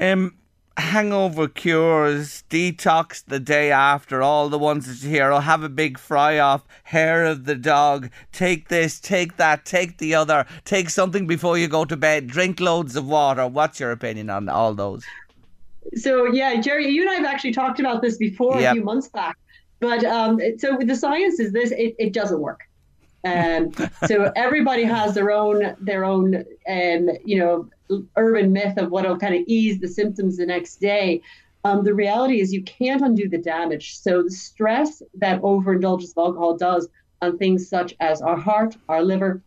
Um. Hangover cures, detox the day after, all the ones that you hear, oh, have a big fry-off, hair of the dog, take this, take that, take the other, take something before you go to bed, drink loads of water. What's your opinion on all those? So, yeah, Jerry, you and I have actually talked about this before yep. a few months back. But um, so the science is this, it, it doesn't work. Um, so everybody has their own, their own, um, you know, urban myth of what will kind of ease the symptoms the next day. Um, the reality is you can't undo the damage. So the stress that overindulgence of alcohol does on things such as our heart, our liver,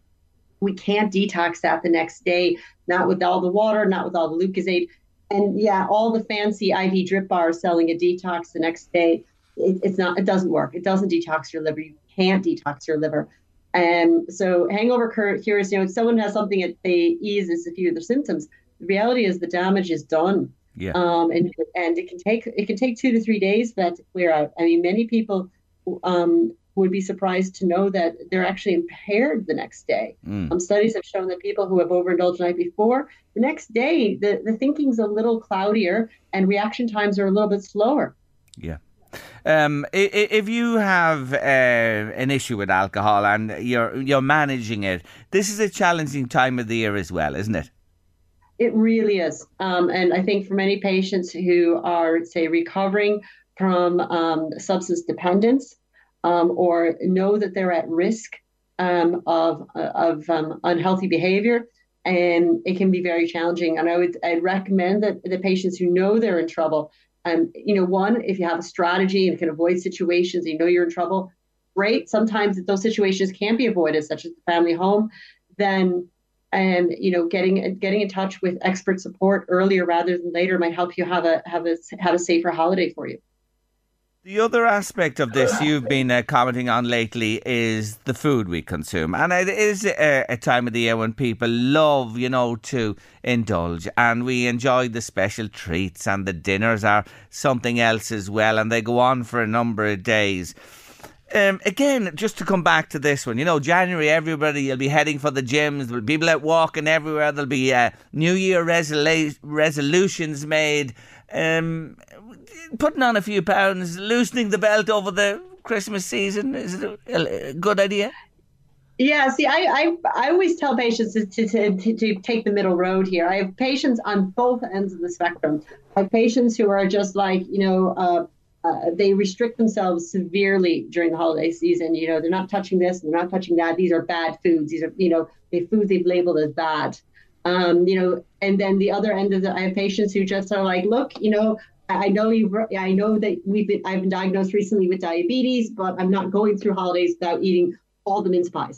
we can't detox that the next day, not with all the water, not with all the Lucozade. And yeah, all the fancy I V drip bars selling a detox the next day. It, it's not, it doesn't work. It doesn't detox your liver. You can't detox your liver. And um, so hangover cures, you know, if someone has something that they eases a few of their symptoms, the reality is the damage is done. Yeah. Um, and and it can take it can take two to three days for that to clear out. I mean, many people um, would be surprised to know that they're actually impaired the next day. Mm. Um, studies have shown that people who have overindulged the night before, the next day, the, the thinking's a little cloudier and reaction times are a little bit slower. Yeah. Um, if you have uh, an issue with alcohol and you're you're managing it, this is a challenging time of the year as well, isn't it? It really is. Um, and I think for many patients who are, say, recovering from um, substance dependence um, or know that they're at risk um, of of um, unhealthy behavior, and it can be very challenging. And I would I'd recommend that the patients who know they're in trouble, um, you know, one, if you have a strategy and can avoid situations, you know you're in trouble, great. Sometimes if those situations can't be avoided, such as the family home, then And, you know, getting getting in touch with expert support earlier rather than later might help you have a have a, have a safer holiday for you. The other aspect of this you've been uh, commenting on lately is the food we consume. And it is a, a time of the year when people love, you know, to indulge. And we enjoy the special treats, and the dinners are something else as well. And they go on for a number of days. Um, again, just to come back to this one, you know, January, everybody will be heading for the gyms. There'll be people out walking everywhere. There'll be uh, New Year resolu- resolutions made, um, putting on a few pounds, loosening the belt over the Christmas season. Is it a, a good idea? Yeah, see, I I, I always tell patients to, to, to, to take the middle road here. I have patients on both ends of the spectrum. I have patients who are just like, you know, uh, Uh, they restrict themselves severely during the holiday season. You know, they're not touching this, they're not touching that. These are bad foods. These are, you know, the foods they've labeled as bad. Um, you know, and then the other end of the, I have patients who just are like, look, you know, I know you, I know that we've been, I've been diagnosed recently with diabetes, but I'm not going through holidays without eating all the mince pies.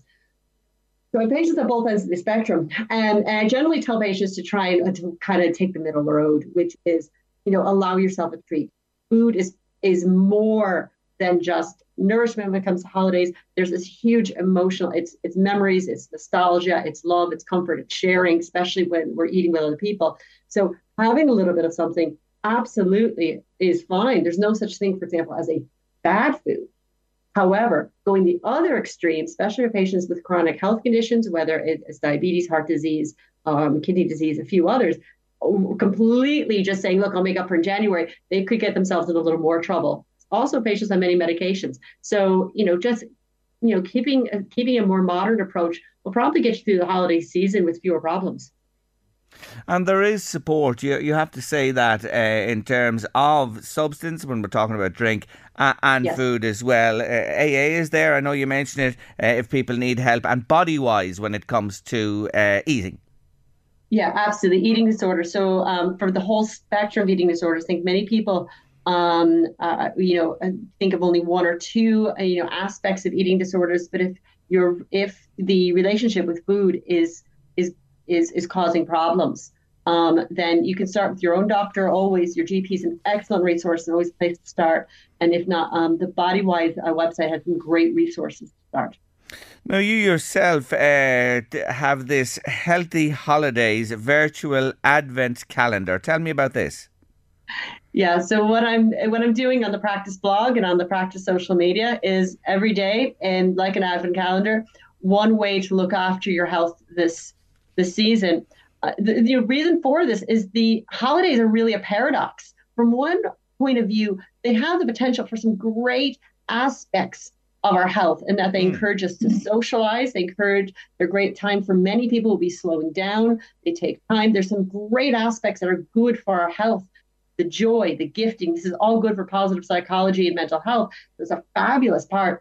So I have patients at both ends of the spectrum, and, and I generally tell patients to try and uh, to kind of take the middle road, which is, you know, allow yourself a treat. Food is is more than just nourishment when it comes to holidays. There's this huge emotional, it's it's memories, it's nostalgia, it's love, it's comfort, it's sharing, especially when we're eating with other people. So having a little bit of something absolutely is fine. There's no such thing, for example, as a bad food. However, going the other extreme, especially for patients with chronic health conditions, whether it's diabetes, heart disease, um, kidney disease, a few others, completely just saying, look, I'll make up for in January, they could get themselves in a little more trouble. Also, patients on many medications. So, you know, just, you know, keeping uh, keeping a more modern approach will probably get you through the holiday season with fewer problems. And there is support. You you have to say that uh, in terms of substance when we're talking about drink uh, and yes. food as well. Uh, A A is there. I know you mentioned it uh, if people need help, and body wise when it comes to uh, eating. Yeah, absolutely. Eating disorder. So um, for the whole spectrum of eating disorders, I think many people, um, uh, you know, think of only one or two, uh, you know, aspects of eating disorders. But if you're if the relationship with food is is is is causing problems, um, then you can start with your own doctor. Always, your G P is an excellent resource and always a place to start. And if not, um, the BodyWise uh, website has some great resources to start. Now, you yourself uh, have this Healthy Holidays virtual advent calendar. Tell me about this. Yeah, so what I'm what I'm doing on the Practice blog and on the Practice social media is every day, and like an advent calendar, one way to look after your health this this season. Uh, the, the reason for this is the holidays are really a paradox. From one point of view, they have the potential for some great aspects of our health, and that they encourage us to socialize. They encourage their great time for many people will be slowing down. They take time. There's some great aspects that are good for our health. The joy, the gifting, this is all good for positive psychology and mental health. There's a fabulous part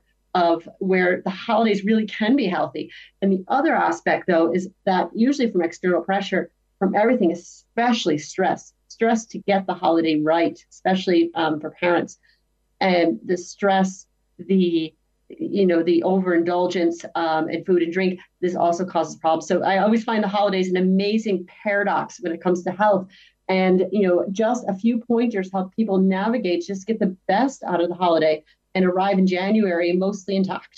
of where the holidays really can be healthy. And the other aspect, though, is that usually from external pressure, from everything, especially stress, stress to get the holiday right, especially um, for parents. And the stress, the you know, the overindulgence um, in food and drink, this also causes problems. So I always find the holidays an amazing paradox when it comes to health. And, you know, just a few pointers help people navigate, just get the best out of the holiday and arrive in January mostly intact.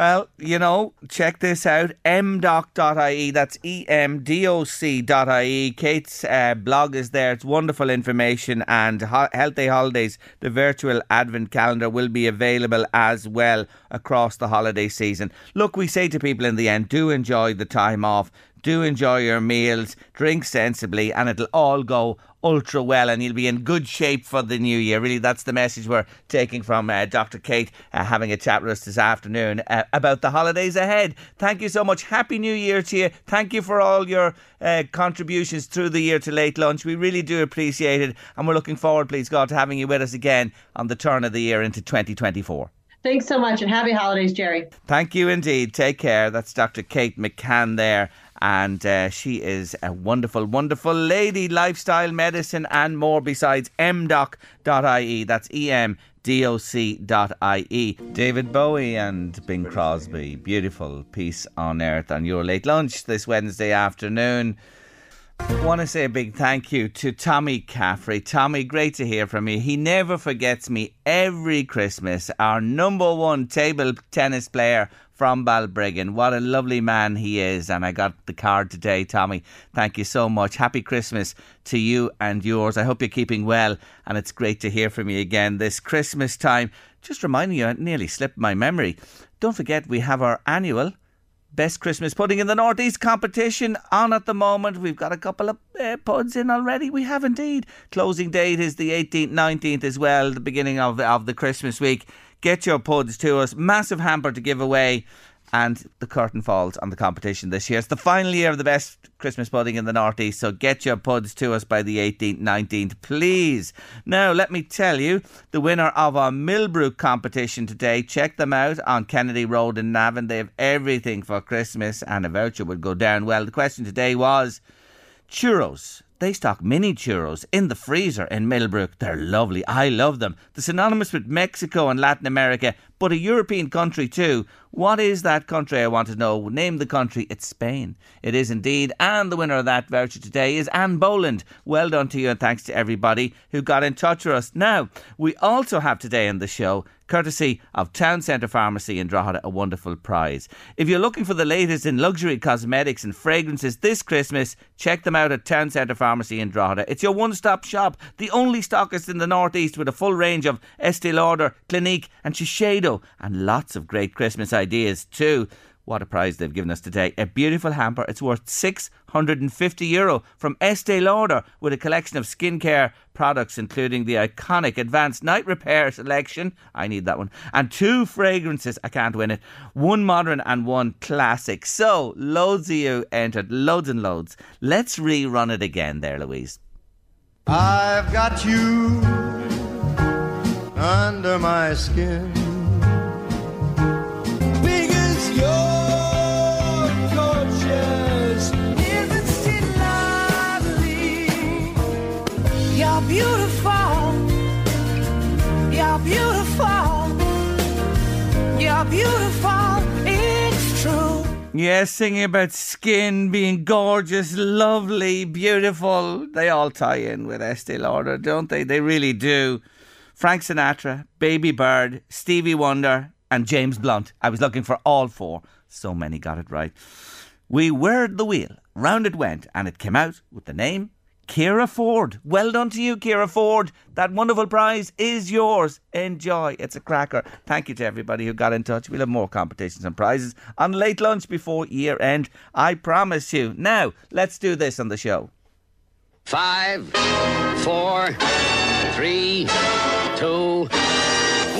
Well, you know, check this out, m doc dot i e, that's E M D O C dot I E. Kate's uh, blog is there, it's wonderful information, and Ho- Healthy Holidays, the virtual advent calendar, will be available as well across the holiday season. Look, we say to people in the end, do enjoy the time off, do enjoy your meals, drink sensibly, and it'll all go ultra well and you'll be in good shape for the new year. Really, that's the message we're taking from uh, Doctor Kate uh, having a chat with us this afternoon uh, about the holidays ahead. Thank you so much. Happy New Year to you. Thank you for all your uh, contributions through the year to Late Lunch. We really do appreciate it, and we're looking forward, please God, to having you with us again on the turn of the year into twenty twenty-four. Thanks so much, and happy holidays, Jerry. Thank you indeed. Take care. That's Doctor Kate McCann there. And uh, she is a wonderful, wonderful lady. Lifestyle, medicine and more besides m doc dot i e. That's E M D O C dot I E. David Bowie and Bing Crosby. Beautiful piece on earth on your Late Lunch this Wednesday afternoon. I want to say a big thank you to Tommy Caffrey. Tommy, great to hear from you. He never forgets me every Christmas. Our number one table tennis player from Balbriggan. What a lovely man he is. And I got the card today, Tommy. Thank you so much. Happy Christmas to you and yours. I hope you're keeping well. And it's great to hear from you again this Christmas time. Just reminding you, I nearly slipped my memory. Don't forget, we have our annual Best Christmas Pudding in the Northeast competition on at the moment. We've got a couple of uh, puds in already. We have indeed. Closing date is the eighteenth, nineteenth as well, the beginning of, of the Christmas week. Get your puds to us. Massive hamper to give away. And the curtain falls on the competition this year. It's the final year of the Best Christmas Pudding in the Northeast. So get your puds to us by the eighteenth, nineteenth, please. Now, let me tell you, the winner of our Millbrook competition today, check them out on Kennedy Road in Navan. They have everything for Christmas and a voucher would go down well. The question today was churros. They stock mini churros in the freezer in Millbrook. They're lovely. I love them. They're synonymous with Mexico and Latin America, but a European country too. What is that country? I want to know. Name the country. It's Spain. It is indeed. And the winner of that voucher today is Anne Boland. Well done to you, and thanks to everybody who got in touch with us. Now, we also have today in the show, courtesy of Town Centre Pharmacy in Drogheda, a wonderful prize. If you're looking for the latest in luxury cosmetics and fragrances this Christmas, check them out at Town Centre Pharmacy in Drogheda. It's your one-stop shop, the only stockist in the Northeast with a full range of Estee Lauder, Clinique and Shiseido, and lots of great Christmas ideas too. What a prize they've given us today. A beautiful hamper. It's worth six hundred fifty euro from Estee Lauder, with a collection of skincare products including the iconic Advanced Night Repair selection. I need that one. And two fragrances. I can't win it. One modern and one classic. So, loads of you entered. Loads and loads. Let's rerun it again there, Louise. I've got you under my skin. Big as yours. You're beautiful, you're beautiful, you're beautiful, it's true. Yes, yeah, singing about skin, being gorgeous, lovely, beautiful. They all tie in with Estee Lauder, don't they? They really do. Frank Sinatra, Baby Bird, Stevie Wonder and James Blunt. I was looking for all four. So many got it right. We whirred the wheel, round it went, and it came out with the name Ciara Ford. Well done to you, Ciara Ford. That wonderful prize is yours. Enjoy. It's a cracker. Thank you to everybody who got in touch. We'll have more competitions and prizes on Late Lunch before year end. I promise you. Now, let's do this on the show. Five, four, three, two,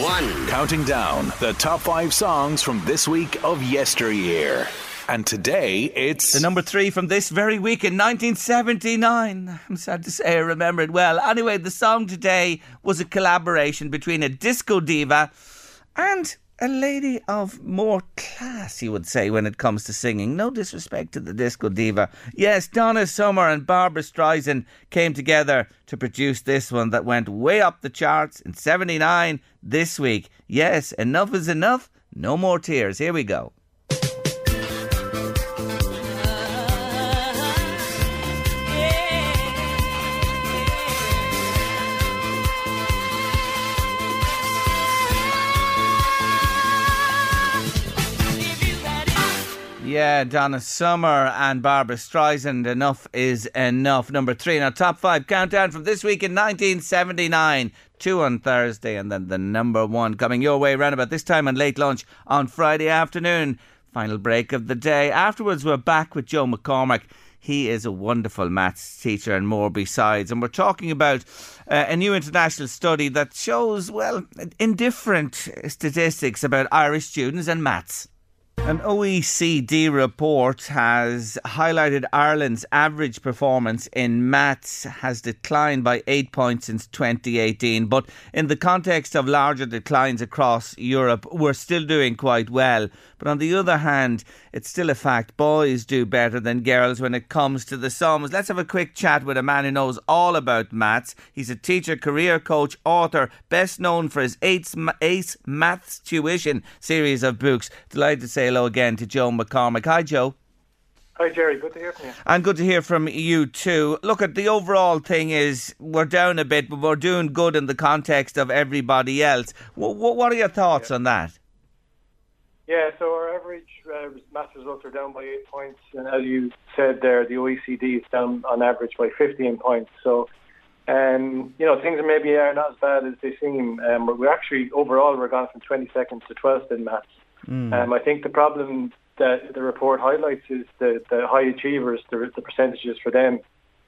one. Counting down the top five songs from this week of yesteryear. And today it's... the number three from this very week in nineteen seventy-nine. I'm sad to say I remember it well. Anyway, the song today was a collaboration between a disco diva and a lady of more class, you would say, when it comes to singing. No disrespect to the disco diva. Yes, Donna Summer and Barbra Streisand came together to produce this one that went way up the charts in seventy-nine this week. Yes, enough is enough. No more tears. Here we go. uh, Donna Summer and Barbara Streisand, Enough is Enough. Number three in our top five countdown from this week in nineteen seventy-nine. Two on Thursday, and then the number one coming your way round about this time on Late Lunch on Friday afternoon. Final break of the day. Afterwards, we're back with Joe McCormack. He is a wonderful maths teacher and more besides. And we're talking about uh, a new international study that shows, well, indifferent statistics about Irish students and maths. An O E C D report has highlighted Ireland's average performance in maths has declined by eight points since twenty eighteen. But in the context of larger declines across Europe, we're still doing quite well. But on the other hand, it's still a fact boys do better than girls when it comes to the sums. Let's have a quick chat with a man who knows all about maths. He's a teacher, career coach, author, best known for his Ace, Ace Maths Tuition series of books. Delighted to say hello again to Joan McCormack. Hi, Joe. Hi, Jerry. Good to hear from you. And good to hear from you too. Look, at the overall thing is we're down a bit, but we're doing good in the context of everybody else. W- w- what are your thoughts yeah. on that? Yeah, so our average uh, maths results are down by eight points, and as you said there, the O E C D is down on average by fifteen points. So, um, you know, things maybe are not as bad as they seem. Um, but we're actually overall we're gone from twenty-second to twelfth in maths. Mm. Um, I think the problem that the report highlights is the, the high achievers, the, the percentages for them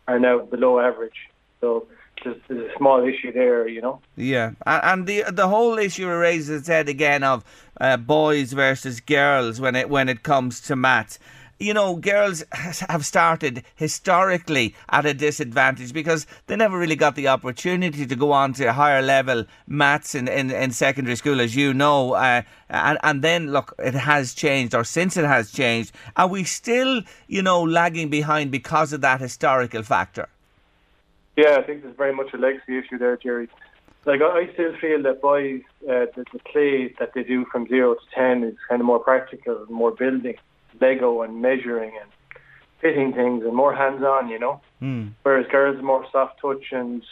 are now below average. So there's, there's a small issue there, you know. Yeah, and the the whole issue raises its head again of uh, boys versus girls when it when it comes to maths. You know, girls have started historically at a disadvantage because they never really got the opportunity to go on to higher level maths in, in, in secondary school, as you know. Uh, and, and then, look, it has changed, or since it has changed. Are we still, you know, lagging behind because of that historical factor? Yeah, I think there's very much a legacy issue there, Jerry. Like, I still feel that boys, uh, the, the play that they do from zero to ten is kind of more practical and more building. Lego and measuring and fitting things and more hands-on, you know. Mm. Whereas girls are more soft touch and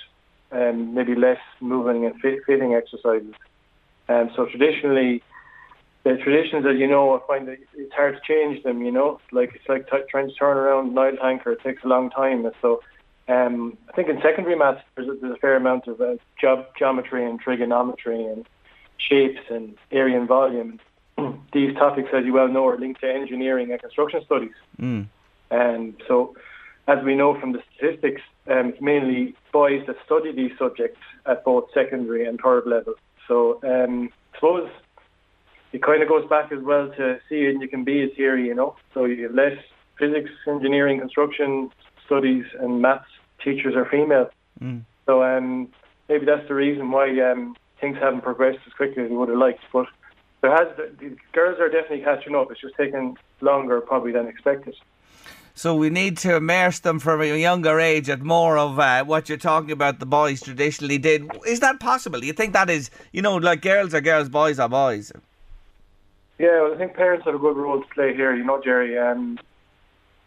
um, maybe less moving and fit- fitting exercises. And um, so traditionally, the traditions that you know, I find that it's hard to change them, you know. Like it's like t- trying to turn around an oil tanker. It takes a long time. And so um, I think in secondary maths, there's a, there's a fair amount of uh, job, geometry and trigonometry and shapes and area and volume. These topics, as you well know, are linked to engineering and construction studies. Mm. And so, as we know from the statistics, um, it's mainly boys that study these subjects at both secondary and third level. So, um, I suppose it kind of goes back as well to see it and you can be it theory, you know. So you have less physics, engineering, construction studies, and maths teachers are female. Mm. So um, maybe that's the reason why um, things haven't progressed as quickly as we would have liked. But There has the girls are definitely catching up. It's just taking longer probably than expected. So we need to immerse them from a younger age at more of uh, what you're talking about the boys traditionally did. Is that possible? Do you think that is, you know, like girls are girls, boys are boys? Yeah, well, I think parents have a good role to play here, you know, Jerry. Um,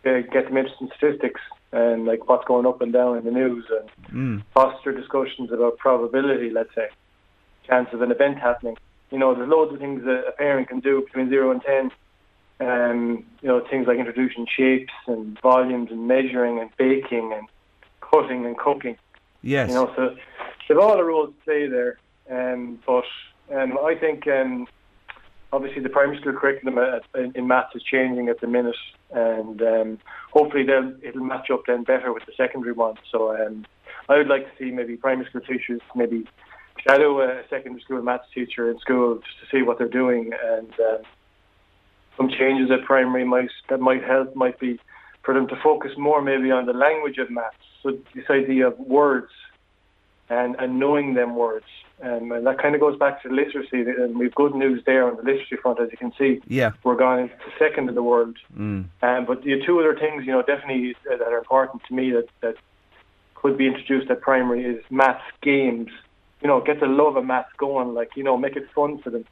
they get them interested in statistics and like what's going up and down in the news and mm. foster discussions about probability, let's say, chance of an event happening. You know, there's loads of things that a parent can do between zero and ten. Um, you know, things like introducing shapes and volumes and measuring and baking and cutting and cooking. Yes. You know, so there's all the roles to play there. Um, but um, I think um, obviously the primary school curriculum at, in maths is changing at the minute, and um, hopefully they'll it'll match up then better with the secondary one. So um, I would like to see maybe primary school teachers maybe. shadow a secondary school maths teacher in school to see what they're doing, and uh, some changes at primary might, that might help might be for them to focus more maybe on the language of maths, so this idea of words and, and knowing them words. Um, and that kind of goes back to literacy, and we've good news there on the literacy front, as you can see. Yeah. We're going into second in the world. Mm. Um, but the two other things, you know, definitely that are important to me that, that could be introduced at primary is maths games. You know, get the love of maths going, like, you know, make it fun for them.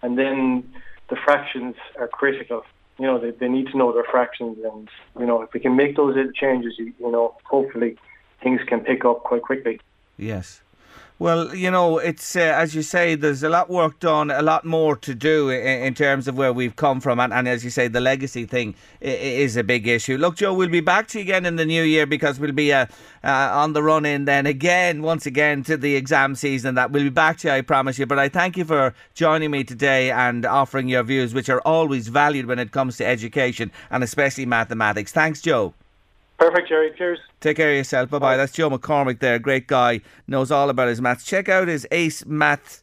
And then the fractions are critical. You know, they they need to know their fractions. And, you know, if we can make those changes, you, you know, hopefully things can pick up quite quickly. Yes. Well, you know, it's uh, as you say, there's a lot work done, a lot more to do in, in terms of where we've come from. And, and as you say, the legacy thing is a big issue. Look, Joe, we'll be back to you again in the new year because we'll be uh, uh, on the run in then again, once again, to the exam season. That we'll be back to you, I promise you. But I thank you for joining me today and offering your views, which are always valued when it comes to education and especially mathematics. Thanks, Joe. Perfect, Jerry. Cheers. Take care of yourself. Bye-bye. Bye. That's Joe McCormick there. Great guy. Knows all about his maths. Check out his Ace Math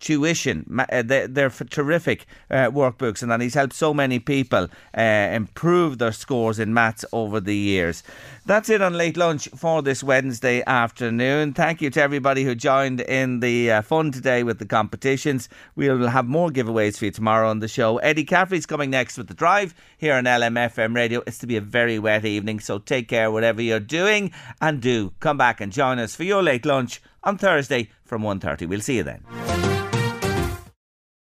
Tuition. They're terrific uh, workbooks, and he's helped so many people uh, improve their scores in maths over the years. That's it on Late Lunch for this Wednesday afternoon. Thank you to everybody who joined in the uh, fun today with the competitions. We'll have more giveaways for you tomorrow on the show. Eddie Caffrey's coming next with The Drive here on L M F M Radio. It's to be a very wet evening, so take care whatever you're doing, and do come back and join us for your Late Lunch on Thursday from one thirty. We'll see you then.